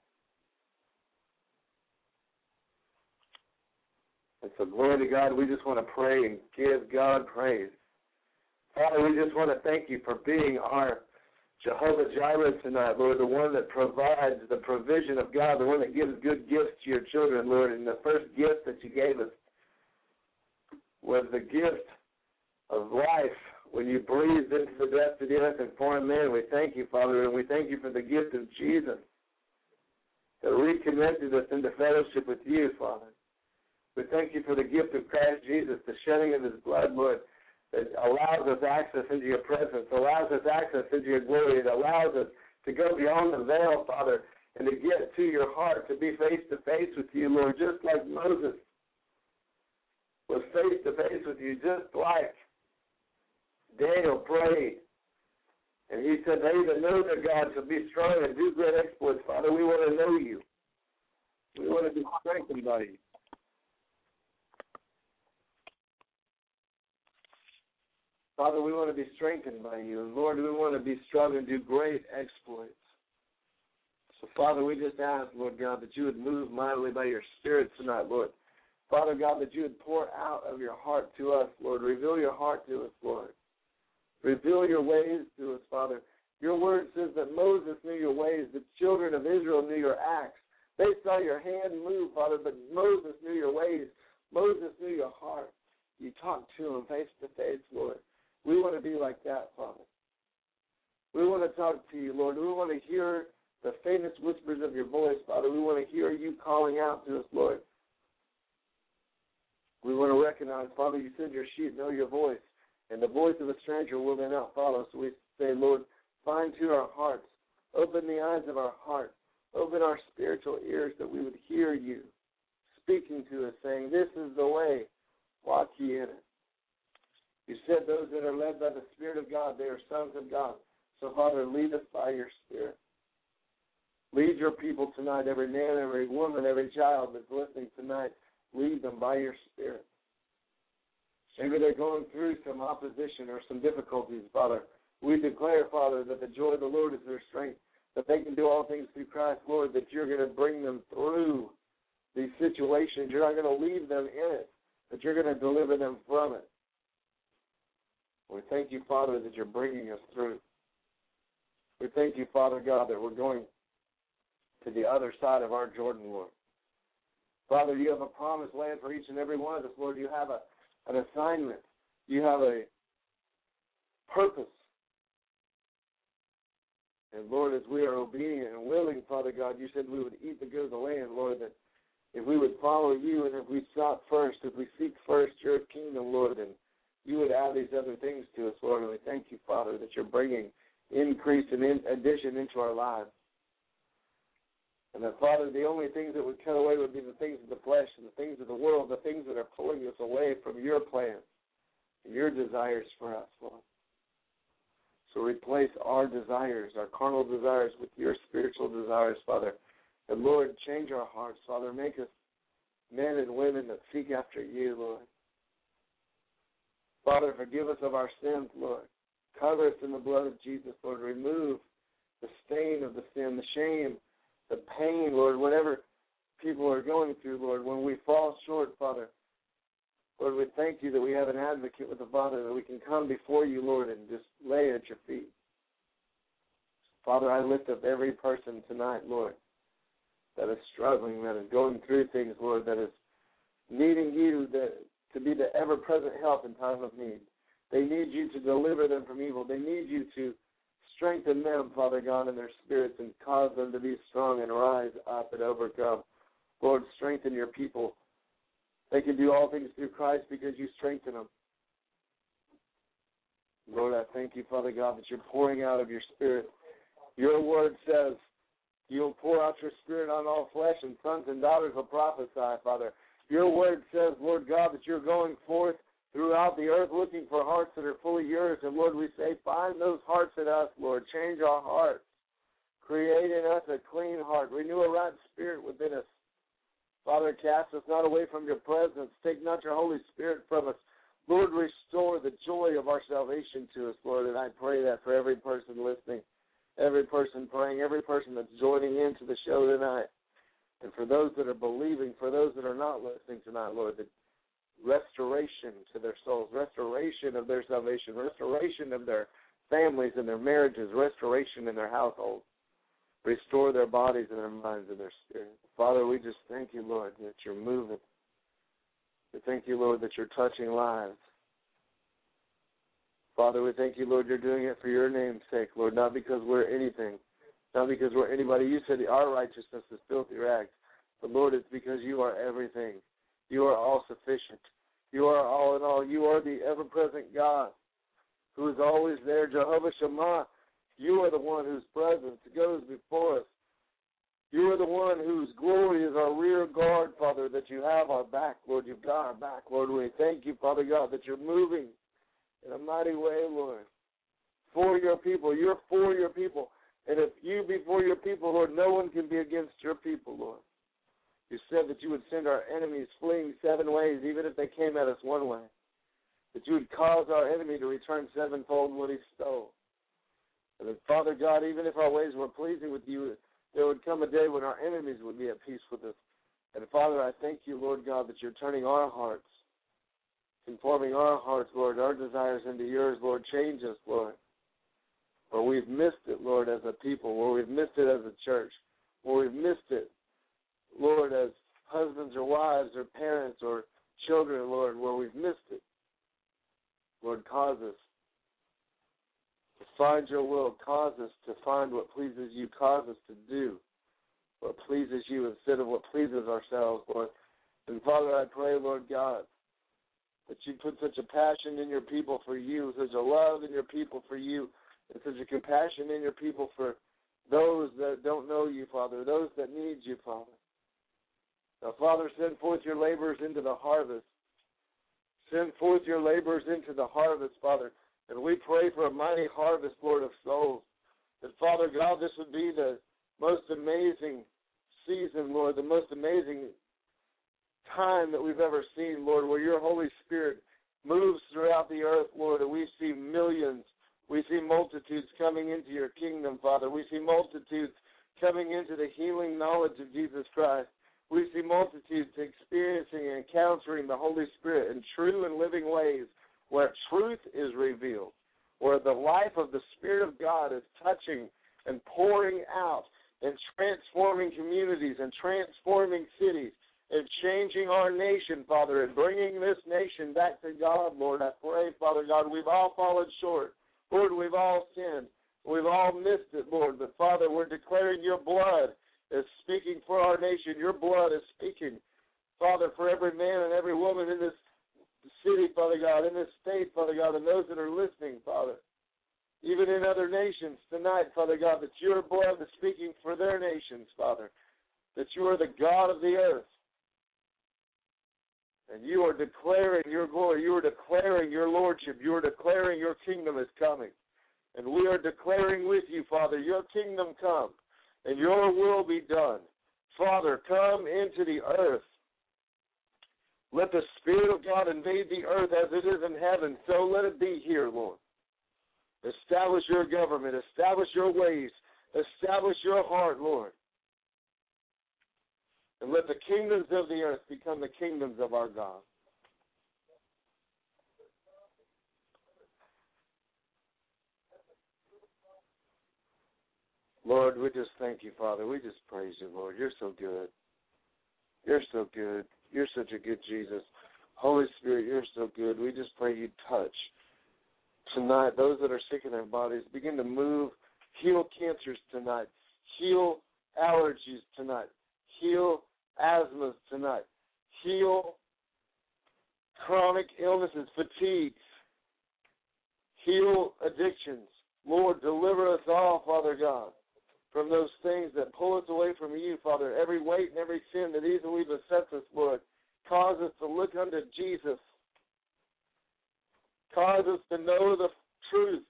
And so glory to God, we just want to pray and give God praise. Father, we just want to thank you for being our Jehovah Jireh tonight, Lord, the one that provides the provision of God, the one that gives good gifts to your children, Lord. And the first gift that you gave us was the gift of life when you breathed into the depths of the earth and formed man. We thank you, Father, and we thank you for the gift of Jesus that reconnected us into fellowship with you, Father. We thank you for the gift of Christ Jesus, the shedding of his blood, Lord, that allows us access into your presence, allows us access into your glory. It allows us to go beyond the veil, Father, and to get to your heart, to be face-to-face with you, Lord, just like Moses was face-to-face with you, just like Daniel prayed. And he said, they that know their God shall be strong and do great exploits. Father, we want to know you. We want to be strengthened by you. Father, we want to be strengthened by you. And, Lord, we want to be strong and do great exploits. So, Father, we just ask, Lord God, that you would move mightily by your Spirit tonight, Lord. Father God, that you would pour out of your heart to us, Lord. Reveal your heart to us, Lord. Reveal your ways to us, Father. Your word says that Moses knew your ways, the children of Israel knew your acts. They saw your hand move, Father, but Moses knew your ways. Moses knew your heart. You talked to him face to face, Lord. We want to be like that, Father. We want to talk to you, Lord. We want to hear the faintest whispers of your voice, Father. We want to hear you calling out to us, Lord. We want to recognize, Father, you said your sheep know your voice, and the voice of a stranger will they not follow. So we say, Lord, fine-tune our hearts. Open the eyes of our heart. Open our spiritual ears that we would hear you speaking to us, saying, this is the way. Walk ye in it. You said those that are led by the Spirit of God, they are sons of God. So, Father, lead us by your Spirit. Lead your people tonight, every man, every woman, every child that's listening tonight. Lead them by your Spirit. Maybe they're going through some opposition or some difficulties, Father. We declare, Father, that the joy of the Lord is their strength, that they can do all things through Christ, Lord, that you're going to bring them through these situations. You're not going to leave them in it, but you're going to deliver them from it. We thank you, Father, that you're bringing us through. We thank you, Father God, that we're going to the other side of our Jordan, Lord. Father, you have a promised land for each and every one of us, Lord. You have an assignment. You have a purpose. And, Lord, as we are obedient and willing, Father God, you said we would eat the good of the land, Lord, that if we would follow you and if we sought first, if we seek first your kingdom, Lord, then you would add these other things to us, Lord. And we thank you, Father, that you're bringing increase and addition into our lives. And that, Father, the only things that would cut away would be the things of the flesh and the things of the world, the things that are pulling us away from your plans and your desires for us, Lord. So replace our desires, our carnal desires, with your spiritual desires, Father. And, Lord, change our hearts, Father. Make us men and women that seek after you, Lord. Father, forgive us of our sins, Lord. Cover us in the blood of Jesus, Lord. Remove the stain of the sin, the shame, the pain, Lord, whatever people are going through, Lord. When we fall short, Father, Lord, we thank you that we have an advocate with the Father, that we can come before you, Lord, and just lay at your feet. Father, I lift up every person tonight, Lord, that is struggling, that is going through things, Lord, that is needing you to be the ever-present help in time of need. They need you to deliver them from evil. They need you to strengthen them, Father God, in their spirits and cause them to be strong and rise up and overcome. Lord, strengthen your people. They can do all things through Christ because you strengthen them. Lord, I thank you, Father God, that you're pouring out of your spirit. Your word says you'll pour out your spirit on all flesh, and sons and daughters will prophesy, Father. Your word says, Lord God, that you're going forth throughout the earth looking for hearts that are fully yours. And, Lord, we say, find those hearts in us, Lord. Change our hearts. Create in us a clean heart. Renew a right spirit within us. Father, cast us not away from your presence. Take not your Holy Spirit from us. Lord, restore the joy of our salvation to us, Lord. And I pray that for every person listening, every person praying, every person that's joining into the show tonight. And for those that are believing, for those that are not listening tonight, Lord, that restoration to their souls, restoration of their salvation, restoration of their families and their marriages, restoration in their households. Restore their bodies and their minds and their spirits. Father, we just thank you, Lord, that you're moving. We thank you, Lord, that you're touching lives. Father, we thank you, Lord, you're doing it for your name's sake, Lord, not because we're anything, not because we're anybody. You said our righteousness is filthy rags. But, Lord, it's because you are everything. You are all-sufficient. You are all in all. You are the ever-present God who is always there, Jehovah Shema. You are the one whose presence goes before us. You are the one whose glory is our rear guard, Father, that you have our back, Lord. You've got our back, Lord. We thank you, Father God, that you're moving in a mighty way, Lord, for your people. You're for your people. And if you be for your people, Lord, no one can be against your people, Lord. You said that you would send our enemies fleeing seven ways, even if they came at us one way, that you would cause our enemy to return sevenfold what he stole. And that, Father God, even if our ways were pleasing with you, there would come a day when our enemies would be at peace with us. And, Father, I thank you, Lord God, that you're turning our hearts, conforming our hearts, Lord, our desires into yours, Lord. Change us, Lord. Where we've missed it, Lord, as a people, where we've missed it as a church, where we've missed it, Lord, as husbands or wives or parents or children, Lord, where we've missed it. Lord, cause us to find your will, cause us to find what pleases you, cause us to do what pleases you instead of what pleases ourselves, Lord. And, Father, I pray, Lord God, that you put such a passion in your people for you, such a love in your people for you, and such a compassion in your people for those that don't know you, Father, those that need you, Father. Now, Father, send forth your laborers into the harvest. Send forth your laborers into the harvest, Father. And we pray for a mighty harvest, Lord, of souls. That, Father God, this would be the most amazing season, Lord, the most amazing time that we've ever seen, Lord, where your Holy Spirit moves throughout the earth, Lord, and we see millions, we see multitudes coming into your kingdom, Father. We see multitudes coming into the healing knowledge of Jesus Christ. We see multitudes experiencing and encountering the Holy Spirit in true and living ways, where truth is revealed, where the life of the Spirit of God is touching and pouring out and transforming communities and transforming cities and changing our nation, Father, and bringing this nation back to God, Lord. I pray, Father God, we've all fallen short. Lord, we've all sinned. We've all missed it, Lord. But, Father, we're declaring your blood is speaking for our nation. Your blood is speaking, Father, for every man and every woman in this city, Father God, in this state, Father God, and those that are listening, Father, even in other nations tonight, Father God, that your blood is speaking for their nations, Father, that you are the God of the earth, and you are declaring your glory. You are declaring your lordship. You are declaring your kingdom is coming, and we are declaring with you, Father, your kingdom come, and your will be done. Father, come into the earth. Let the Spirit of God invade the earth as it is in heaven, so let it be here, Lord. Establish your government. Establish your ways. Establish your heart, Lord. And let the kingdoms of the earth become the kingdoms of our God. Lord, we just thank you, Father. We just praise you, Lord. You're so good. You're so good. You're such a good Jesus. Holy Spirit, you're so good. We just pray you touch tonight those that are sick in their bodies. Begin to move. Heal cancers tonight. Heal allergies tonight. Heal asthmas tonight. Heal chronic illnesses, fatigues. Heal addictions. Lord, deliver us all, Father God, from those things that pull us away from you, Father. Every weight and every sin that easily besets us, Lord, cause us to look unto Jesus. Cause us to know the truth.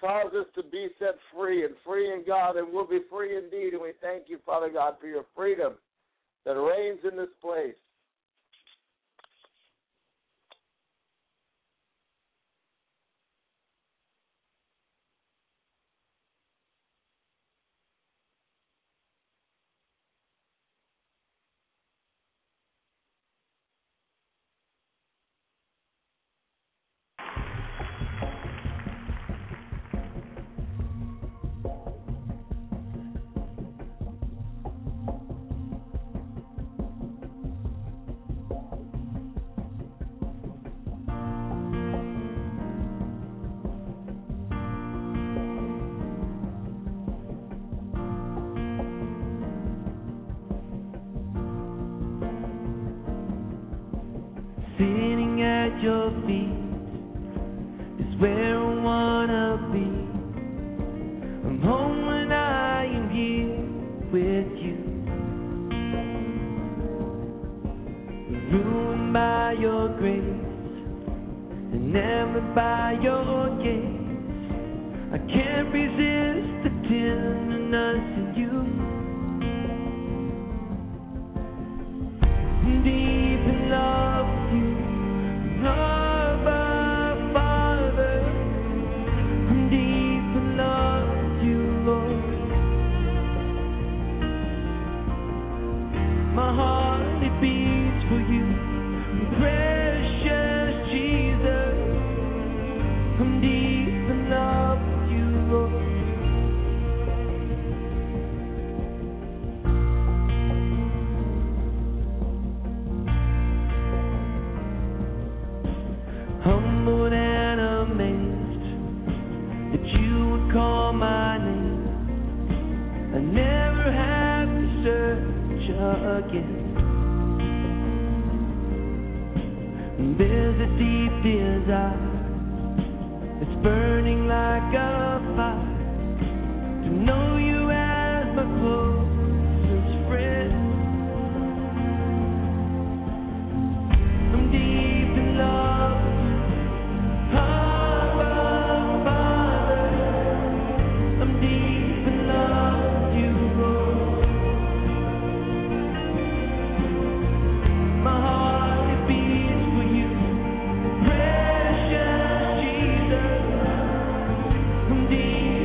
Cause us to be set free, and free in God, and we'll be free indeed. And we thank you, Father God, for your freedom that reigns in this place. Your feet is where I wanna be. I'm home when I am here with you, ruined by your grace and never by your gaze. I can't resist the tenderness of you. Deep in love with you. Abba, Father, I'm deep in love with you, Lord. My heart, it beats for you. Precious Jesus, I'm deep in love with you, Lord. Humbled and amazed that you would call my name. I never have to search again. There's a deep desire that's burning like a fire to know you as my closest friend. I'm deep in love. Deep.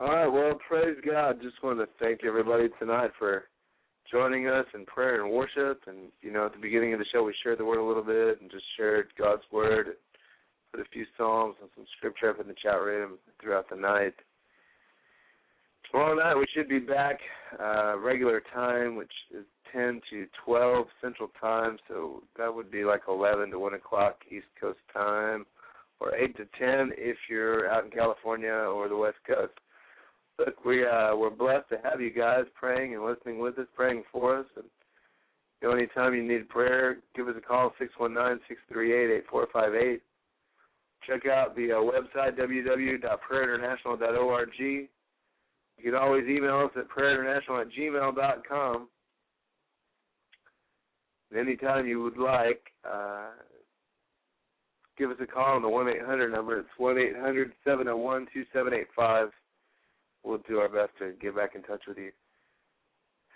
All right, well, praise God. Just want to thank everybody tonight for joining us in prayer and worship. And, you know, at the beginning of the show, we shared the word a little bit and just shared God's word and put a few psalms and some scripture up in the chat room throughout the night. Tomorrow night, we should be back regular time, which is 10 to 12 Central Time. So that would be like 11 to 1 o'clock East Coast time or 8 to 10 if you're out in California or the West Coast. Look, we're blessed to have you guys praying and listening with us, praying for us. And, you know, anytime you need prayer, give us a call, 619-638-8458. Check out the website, www.prayerinternational.org. You can always email us at prayerinternational@gmail.com. And anytime you would like, give us a call on the 1-800 number. It's 1-800-701-2785. We'll do our best to get back in touch with you.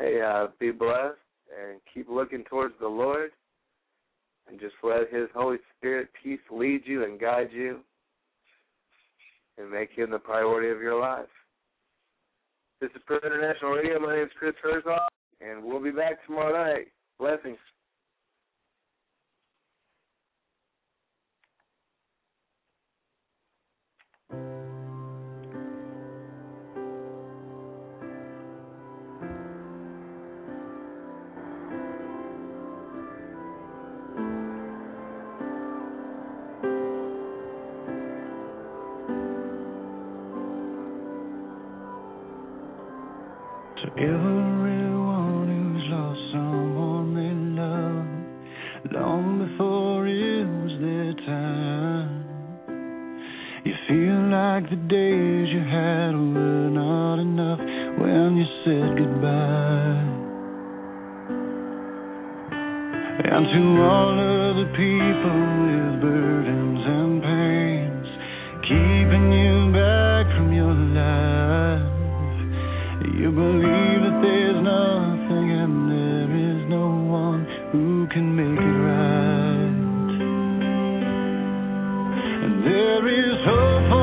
Hey, be blessed and keep looking towards the Lord and just let His Holy Spirit peace lead you and guide you and make Him the priority of your life. This is Prayer International Radio. My name is Chris Herzog, and we'll be back tomorrow night. Blessings. Everyone who's lost someone they love, long before it was their time. You feel like the days you had were not enough when you said goodbye. And to all of the people with burdens and pains, keeping you back from your life. You believe that there's nothing and there is no one who can make it right. And there is hope for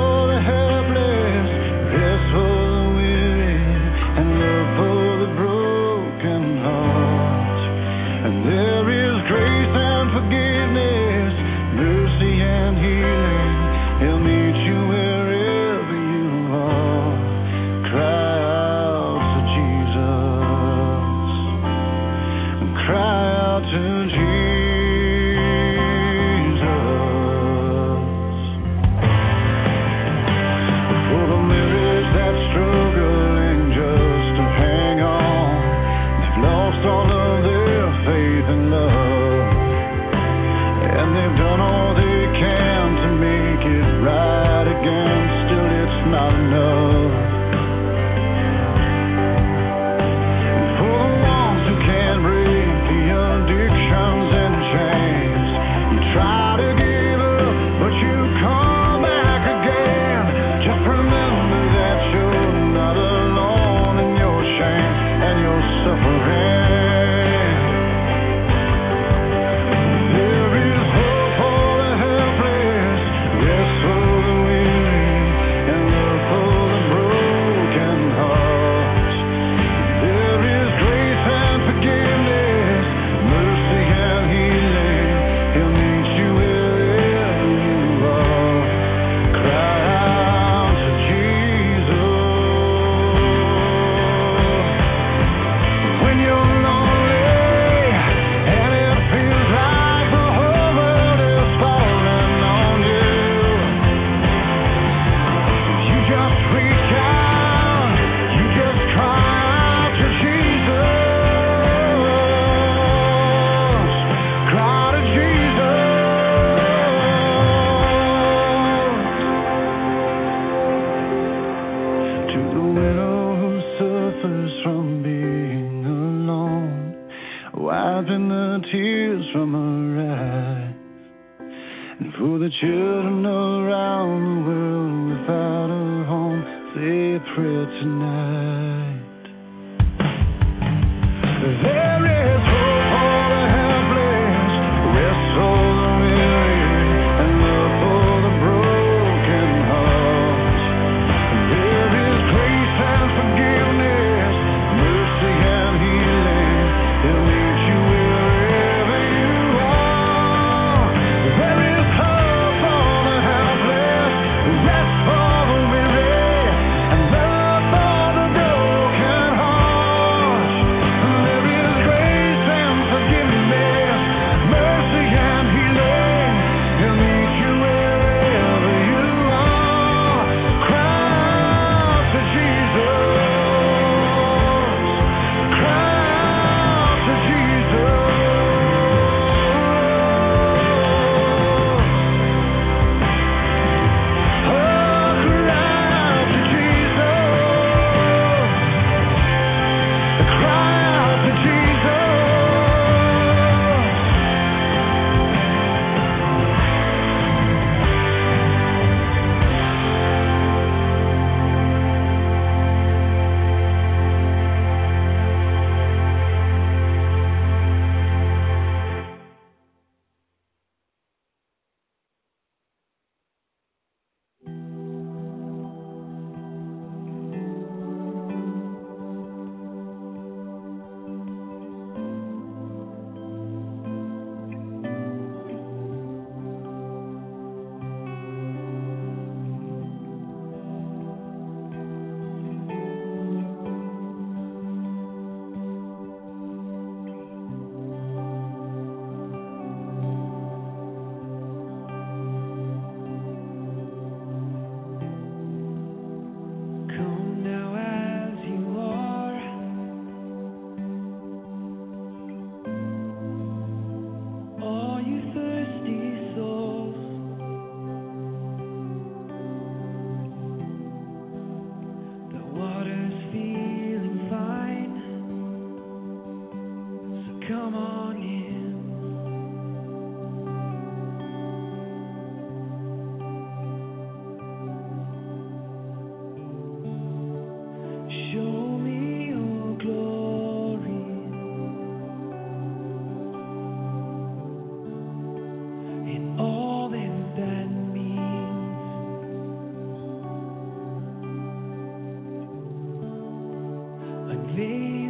The morning sun.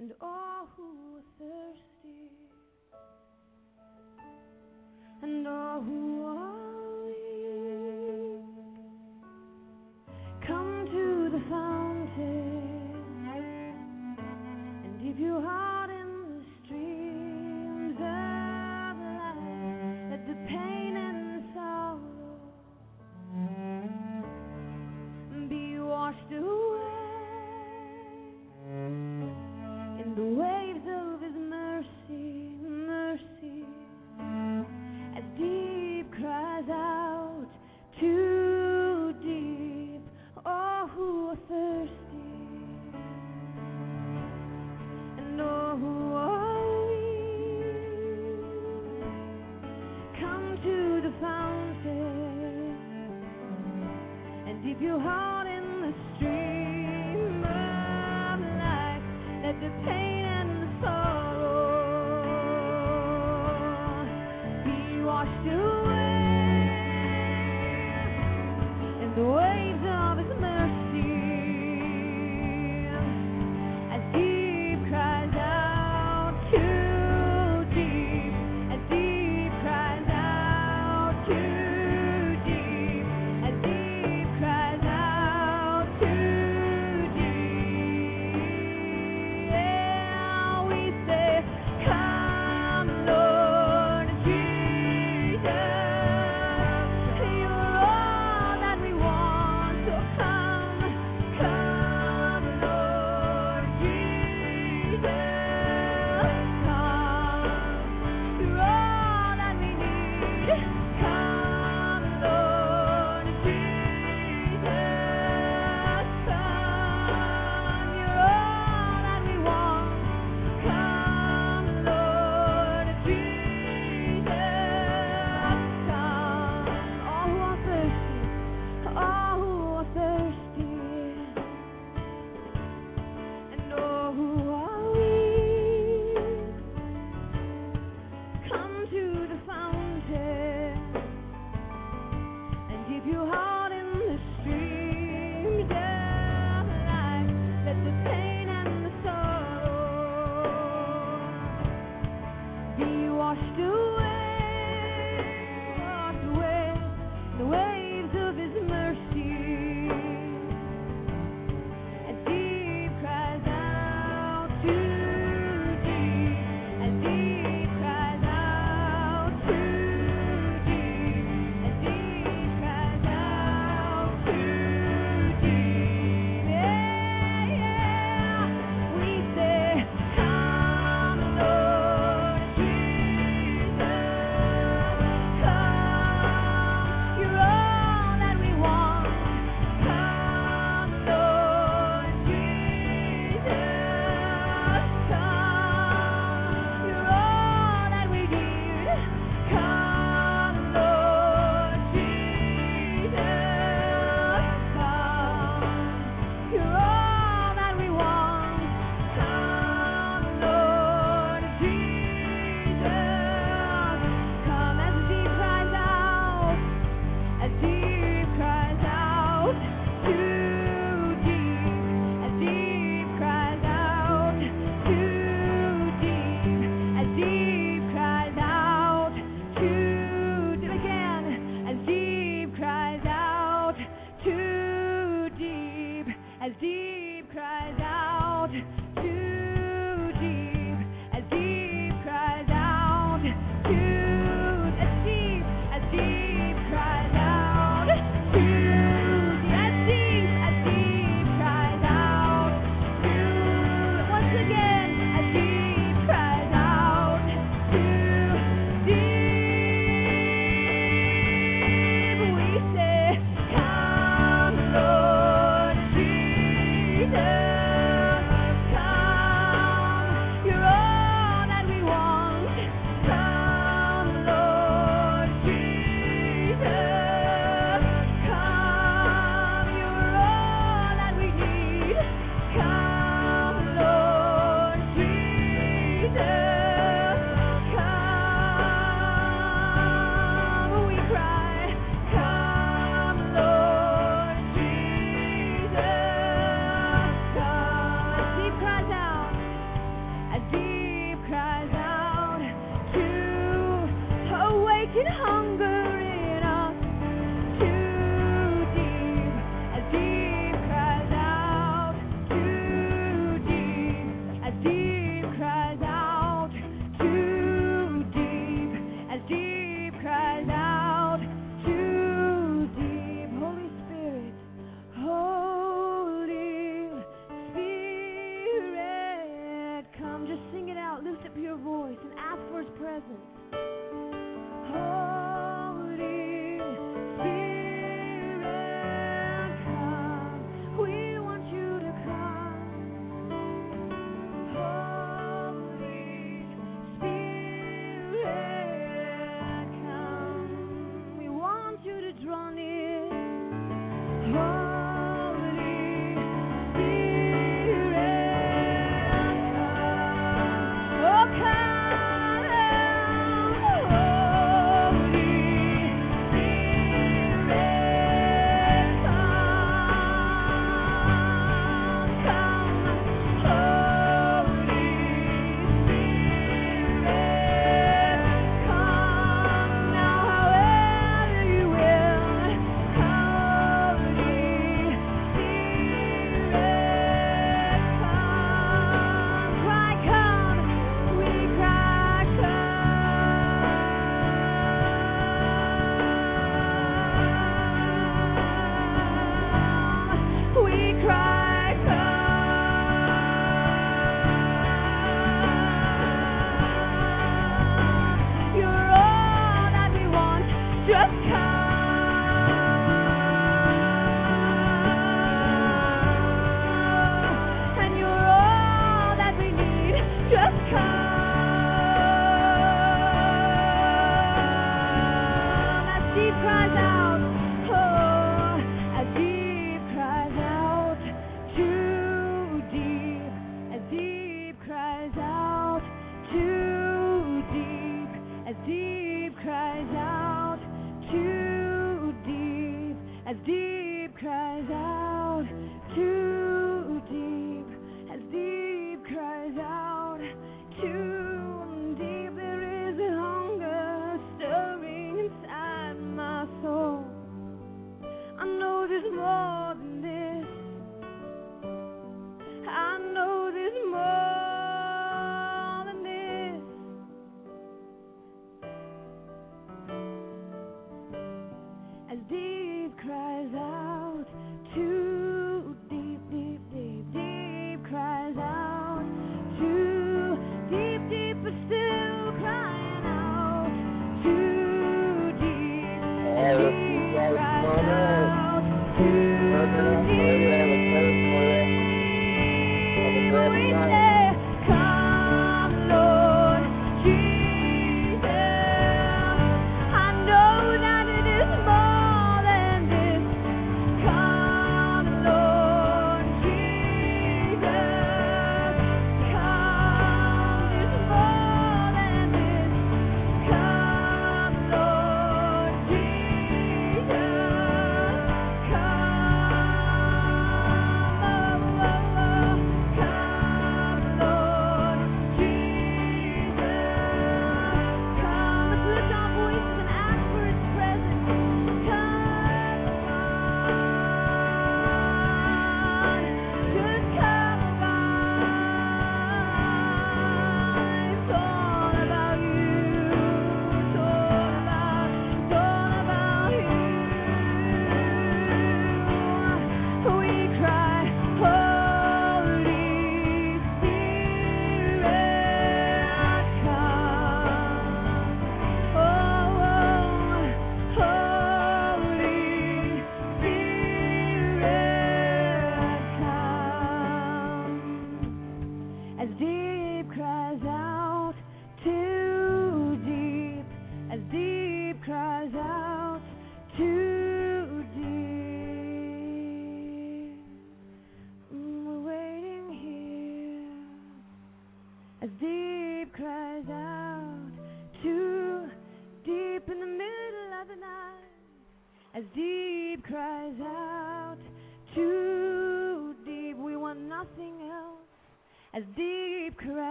and all who are thirsty, and all who are weak, come to the fountain and dip your heart in the streams of life. Let the pain and sorrow be washed away in the waves of His mercy, mercy. As deep cries out too deep, all who are thirsty and all who are weak, come to the fountain and dip your heart in the stream of life. Let the pain and the sorrow washed away in the waves of His mercy, as deep cries out too deep, as deep cries out too deep, as deep cries out too deep. Yeah, we say, come, Lord. You're all that we want, so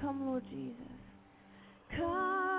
Come, Lord Jesus, come.